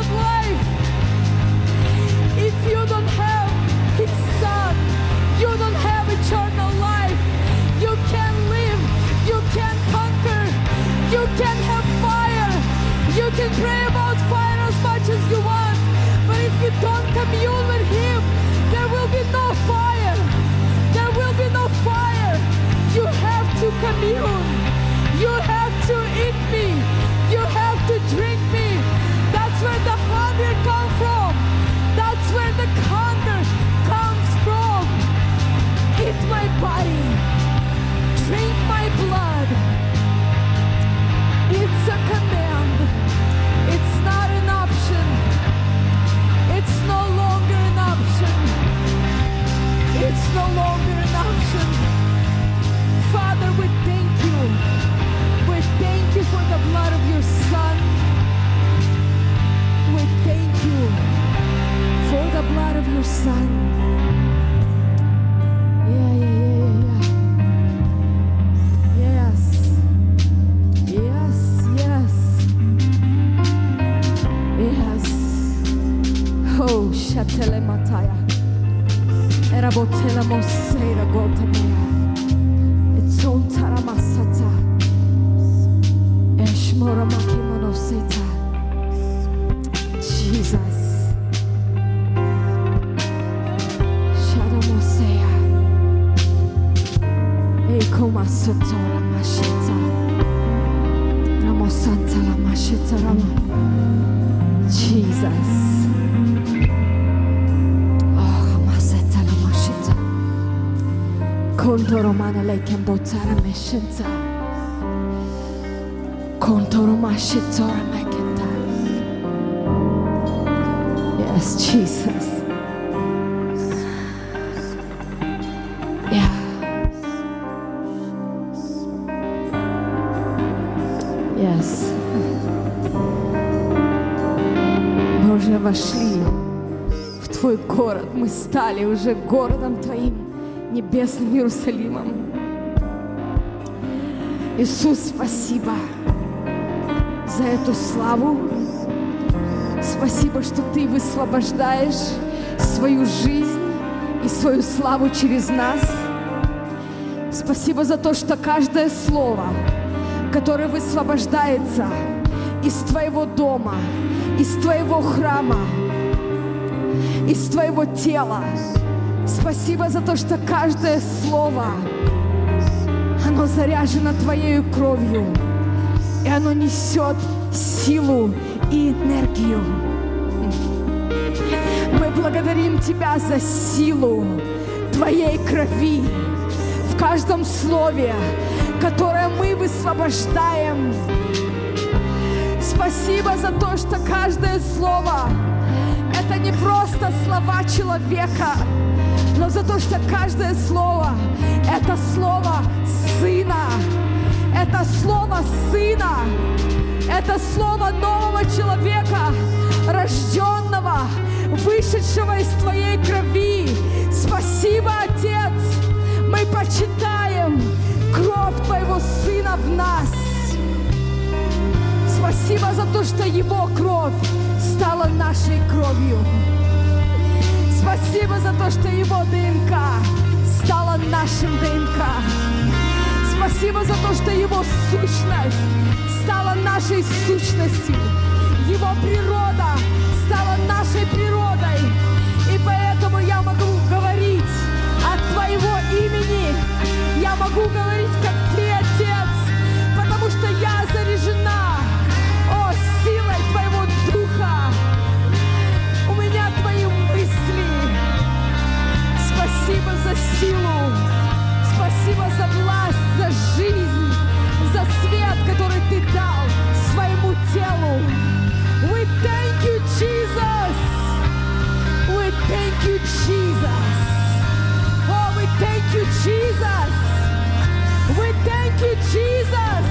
Life. If you don't have His Son, Jesus. Oh, Masetta la Masetta. Conto Romana lei che imbozzare me scienza. Conto Romana scienza me che dà. Yes, Jesus. Вошли в Твой город, мы стали уже городом Твоим, небесным Иерусалимом. Иисус, спасибо за эту славу, спасибо, что Ты высвобождаешь свою жизнь и свою славу через нас. Спасибо за то, что каждое слово, которое высвобождается из Твоего дома, из Твоего храма, из Твоего тела. Спасибо за то, что каждое слово, оно заряжено Твоей кровью, и оно несет силу и энергию. Мы благодарим Тебя за силу Твоей крови в каждом слове, которое мы высвобождаем. Спасибо за то, что каждое слово – это не просто слова человека, но за то, что каждое слово – это слово Сына. Это слово Сына. Это слово нового человека, рожденного, вышедшего из Твоей крови. Спасибо, Отец. Мы почитаем кровь Твоего Сына в нас. Спасибо за то, что Его кровь стала нашей кровью. Спасибо за то, что Его ДНК стала нашим ДНК. Спасибо за то, что Его сущность стала нашей сущностью. Его природа стала нашей природой. И поэтому я могу говорить от Твоего имени. Я могу говорить, как Ты, Отец, потому что я заряжена. О, силой Твоего Духа, у меня Твои мысли. Спасибо за силу, спасибо за власть, за жизнь, за свет, который Ты дал своему телу. We thank you, Jesus. We thank you, Jesus. Oh, we thank you, Jesus. We thank you, Jesus.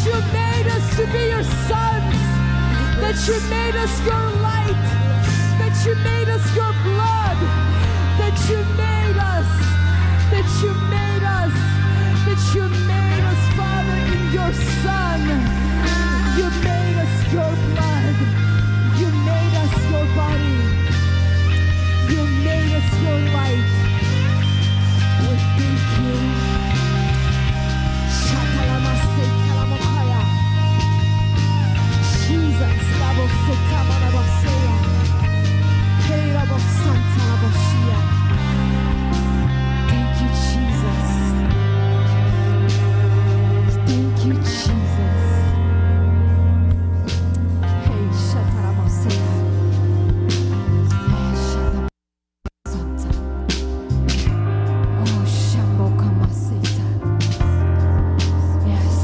You made us to be your sons, that you made us your light, that you made us your blood, that you made us, that you made us, that you made us, Father, in your Son. You made us your blood, you made us your body, you made us your light. We thank you. Shakalamaste. Jesus, lavo setama lavo seya, hey lavo santa lavo shia. Thank you, Jesus. Thank you, Jesus. Hey shata lavo seya, hey shata santa. Oh shambo kama seya. Yes.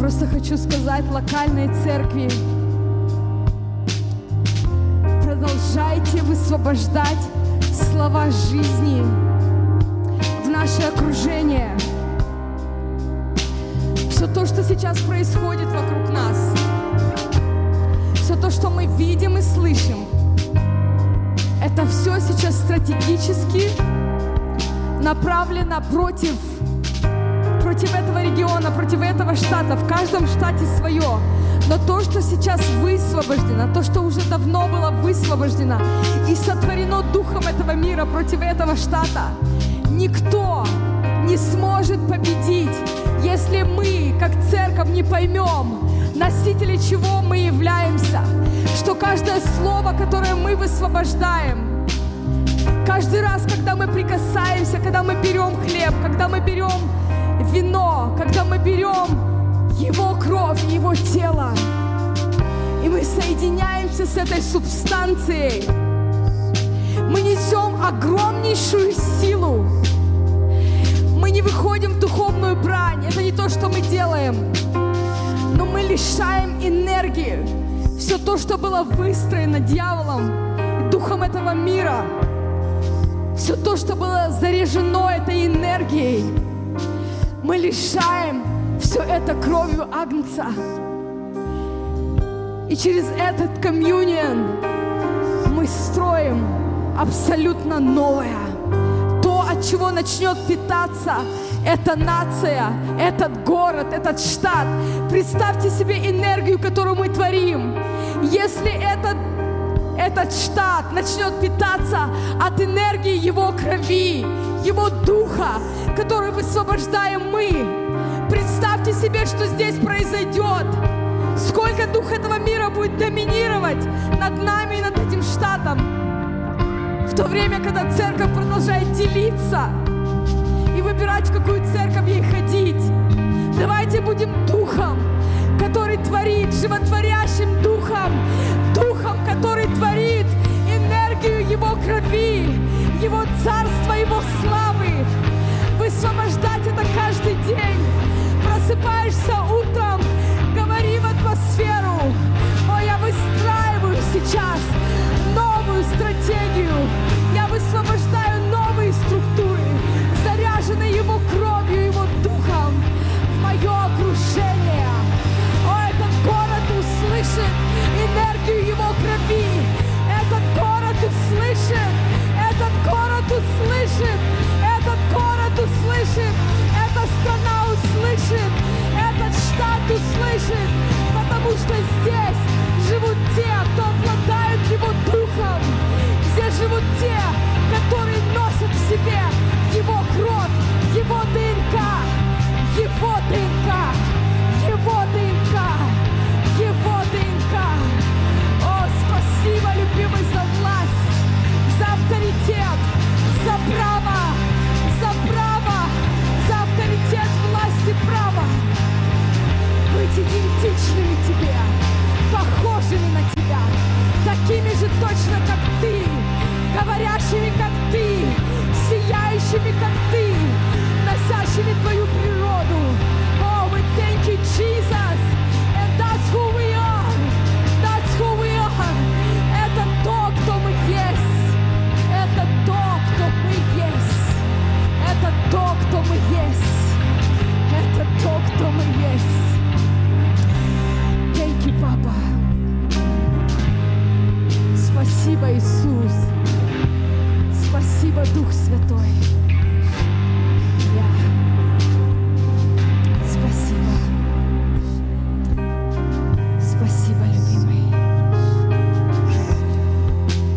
Просто хочу сказать локальной церкви: продолжайте высвобождать слова жизни в наше окружение. Все то, что сейчас происходит вокруг нас, все то, что мы видим и слышим, это все сейчас стратегически направлено против этого региона, против этого штата. В каждом штате свое. Но то, что сейчас высвобождено, то, что уже давно было высвобождено и сотворено духом этого мира против этого штата, никто не сможет победить, если мы, как церковь, не поймем, носители чего мы являемся, что каждое слово, которое мы высвобождаем, каждый раз, когда мы прикасаемся, когда мы берем хлеб, когда мы берем вино, когда мы берем Его кровь, Его тело, и мы соединяемся с этой субстанцией, мы несем огромнейшую силу. Мы не выходим в духовную брань, это не то, что мы делаем, но мы лишаем энергии все то, что было выстроено дьяволом и духом этого мира, все то, что было заряжено этой энергией, мы лишаем все это кровью Агнца. И через этот комьюнион мы строим абсолютно новое. От чего начнет питаться эта нация, этот город, этот штат. Представьте себе энергию, которую мы творим. Если этот штат начнет питаться от энергии Его крови, Его духа, который высвобождаем мы, представьте себе, что здесь произойдет. Сколько дух этого мира будет доминировать над нами и над этим штатом. В то время, когда церковь продолжает делиться и выбирать, в какую церковь ей ходить, давайте будем духом, который творит, животворящим духом, духом, который творит энергию Его крови, Его царства, Его славы. Высвобождать это каждый день. Просыпаешься утром, говори в атмосферу: «О, я выстраиваю сейчас новую стратегию, я высвобождаю новые структуры, заряженные Его кровью, Его духом, в мое окружение». О, этот город услышит энергию Его крови, этот город услышит, эта страна услышит, этот штат услышит, потому что здесь живут те, кто обладают Его духом. Здесь живут те, которые носят в себе Его кровь, Его ДНК, Его ДНК, Его ДНК, Его ДНК. О, спасибо, любимый, за власть, за авторитет, за право, за авторитет, власть и право быть идентичными Тебе, похожими на Тебя, такими же точно, как Ты, говорящими, как Ты, сияющими, как Ты, носящими Твою природу. Oh, we thank you, Jesus, and that's who we are, that's who we are. Это то, кто мы есть, это то, кто мы есть, это то, кто мы есть, это то, кто мы есть. Thank you, Papa. Спасибо, Иисус. Спасибо, Дух Святой. Спасибо. Спасибо, любимый.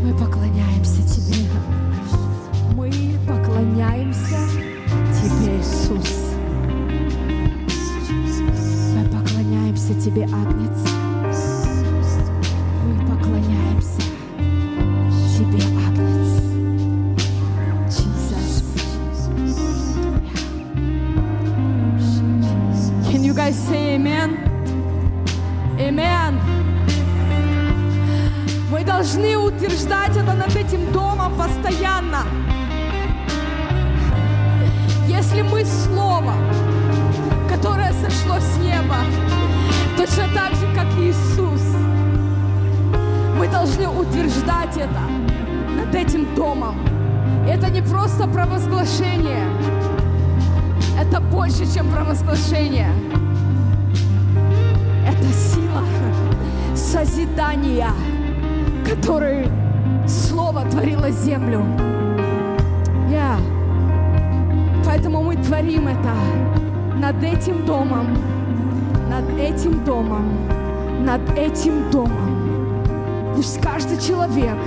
Мы поклоняемся Тебе. Мы поклоняемся Тебе, Иисус. Мы поклоняемся Тебе, Агнец. Say amen. Amen. Мы должны утверждать это над этим домом постоянно. Если мы слово, которое сошло с неба, точно так же, как Иисус, мы должны утверждать это над этим домом. Это не просто провозглашение. Это больше, чем провозглашение. Это сила созидания, которой Слово творило землю. Поэтому мы творим это над этим домом, над этим домом, над этим домом. Пусть каждый человек,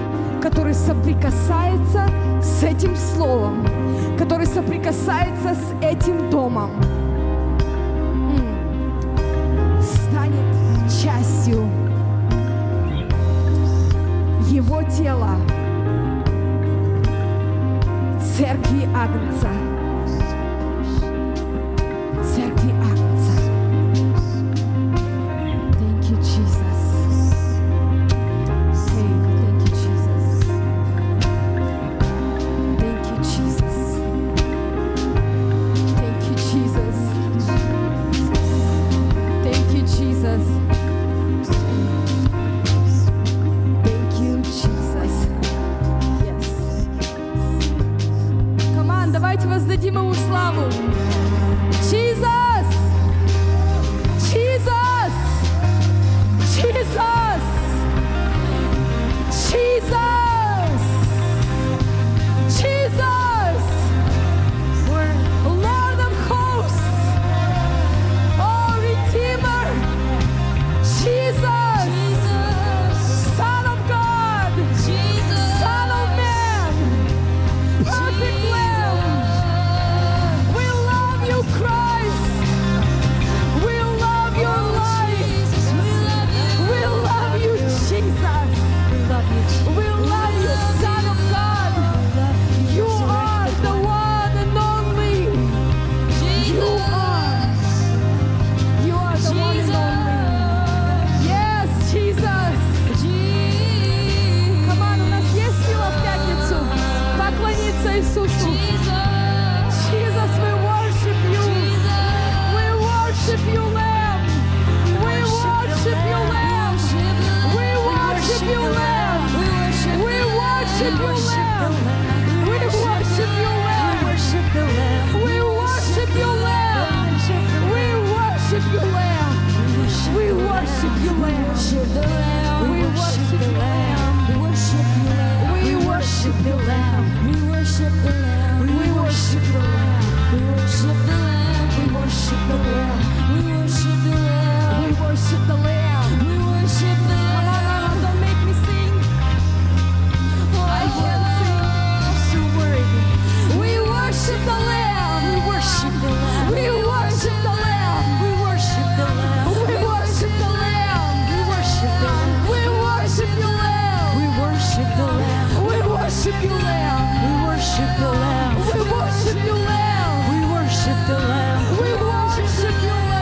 который соприкасается с этим словом, который соприкасается с этим домом, станет частью Его тела, Церкви Агнца. Церкви Агнца. Thank you, Jesus. Thank you, Jesus. Thank you, Jesus. Thank you, Jesus. Thank you, Jesus. Воздадим Ему славу. Jesus! Jesus! Jesus! Jesus! Jesus! Lord of hosts! Oh, Redeemer! Jesus! Son of God! Son of man! Perfect Lamb! We worship the Lamb. We worship the Lamb. We worship the Lamb.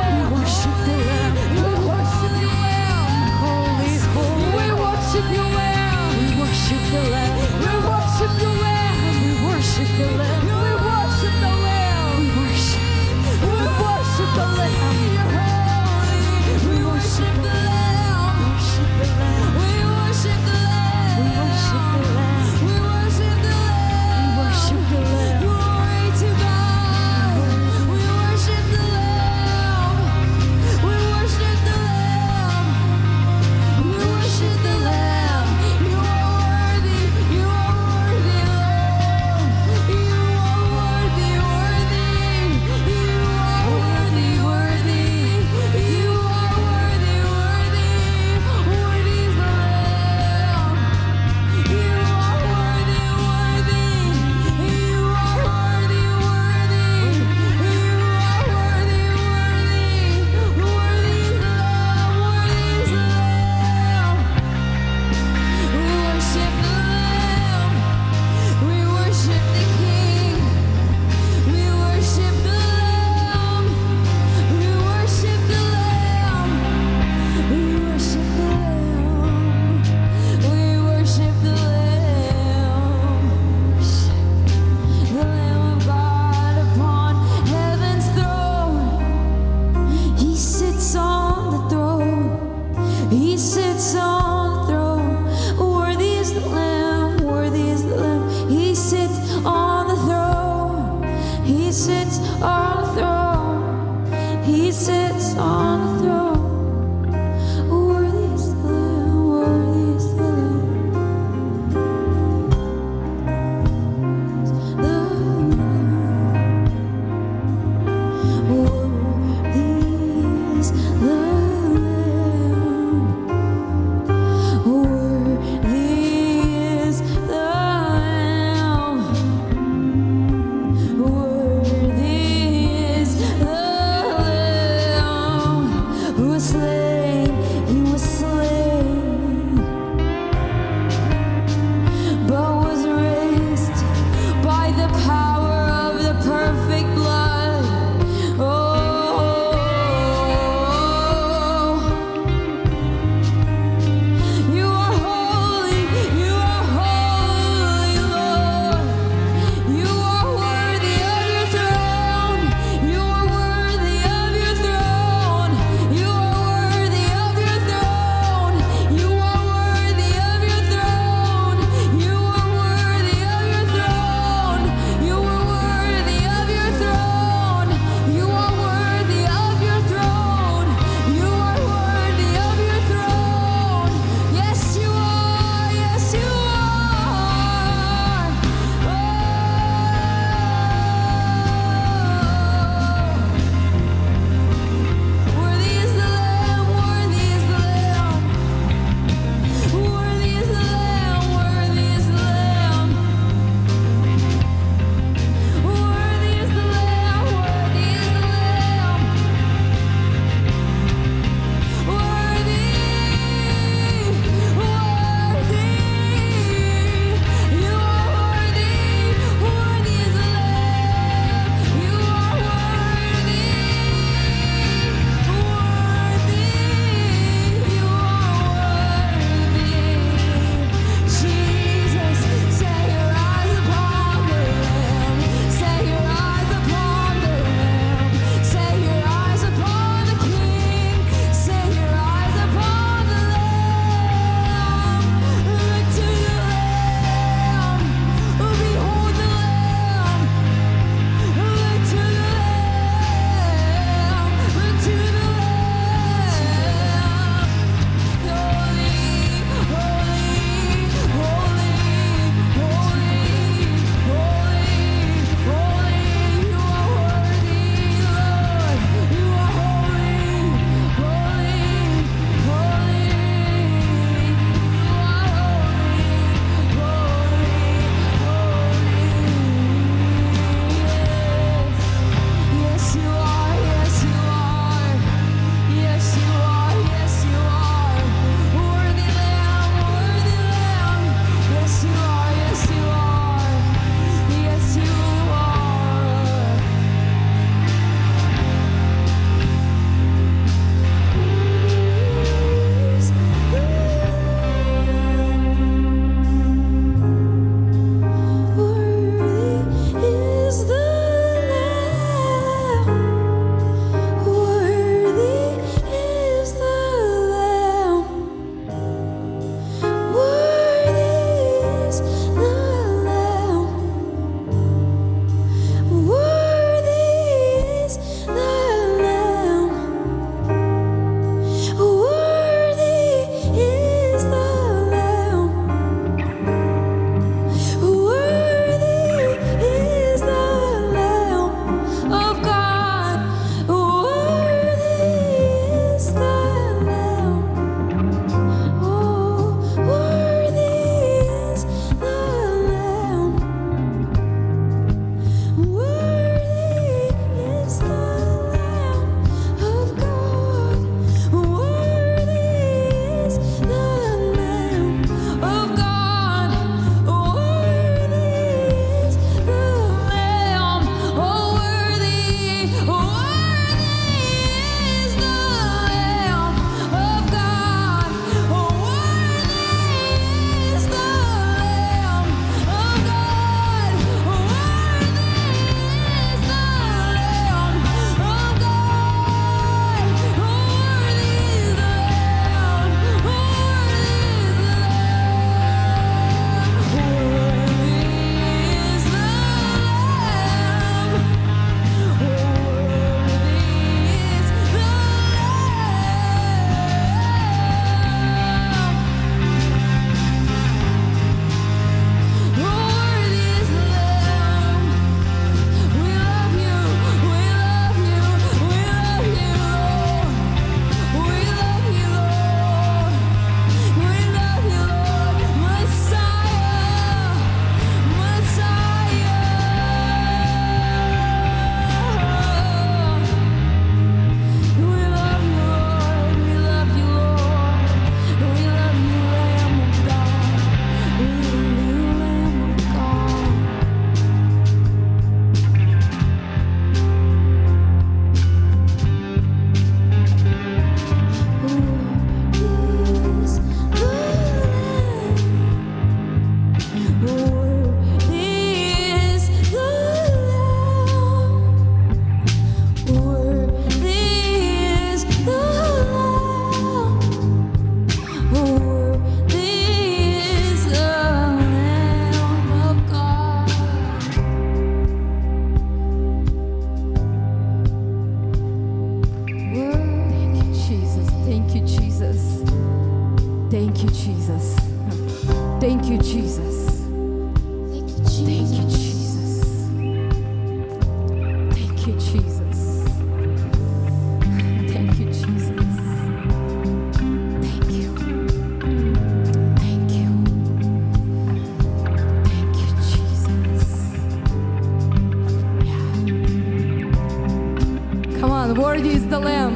worthy is the Lamb.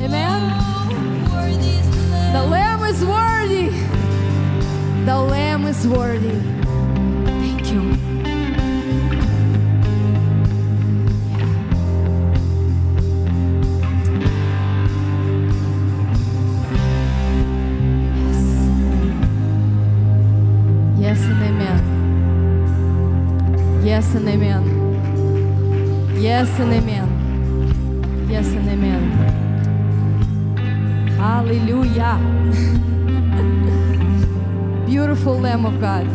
Amen. The Lamb is worthy. The Lamb is worthy. Thank you. Yes and amen. Yes and amen. Yes and amen. Hallelujah. Beautiful Lamb of God.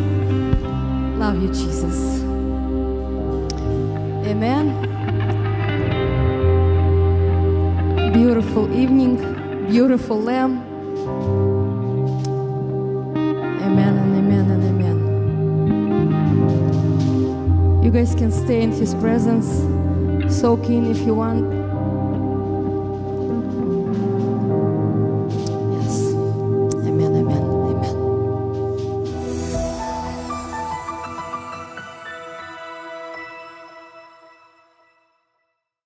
Love you, Jesus. Amen. Beautiful evening. Beautiful Lamb. Amen and amen and amen. You guys can stay in His presence, soak in if you want.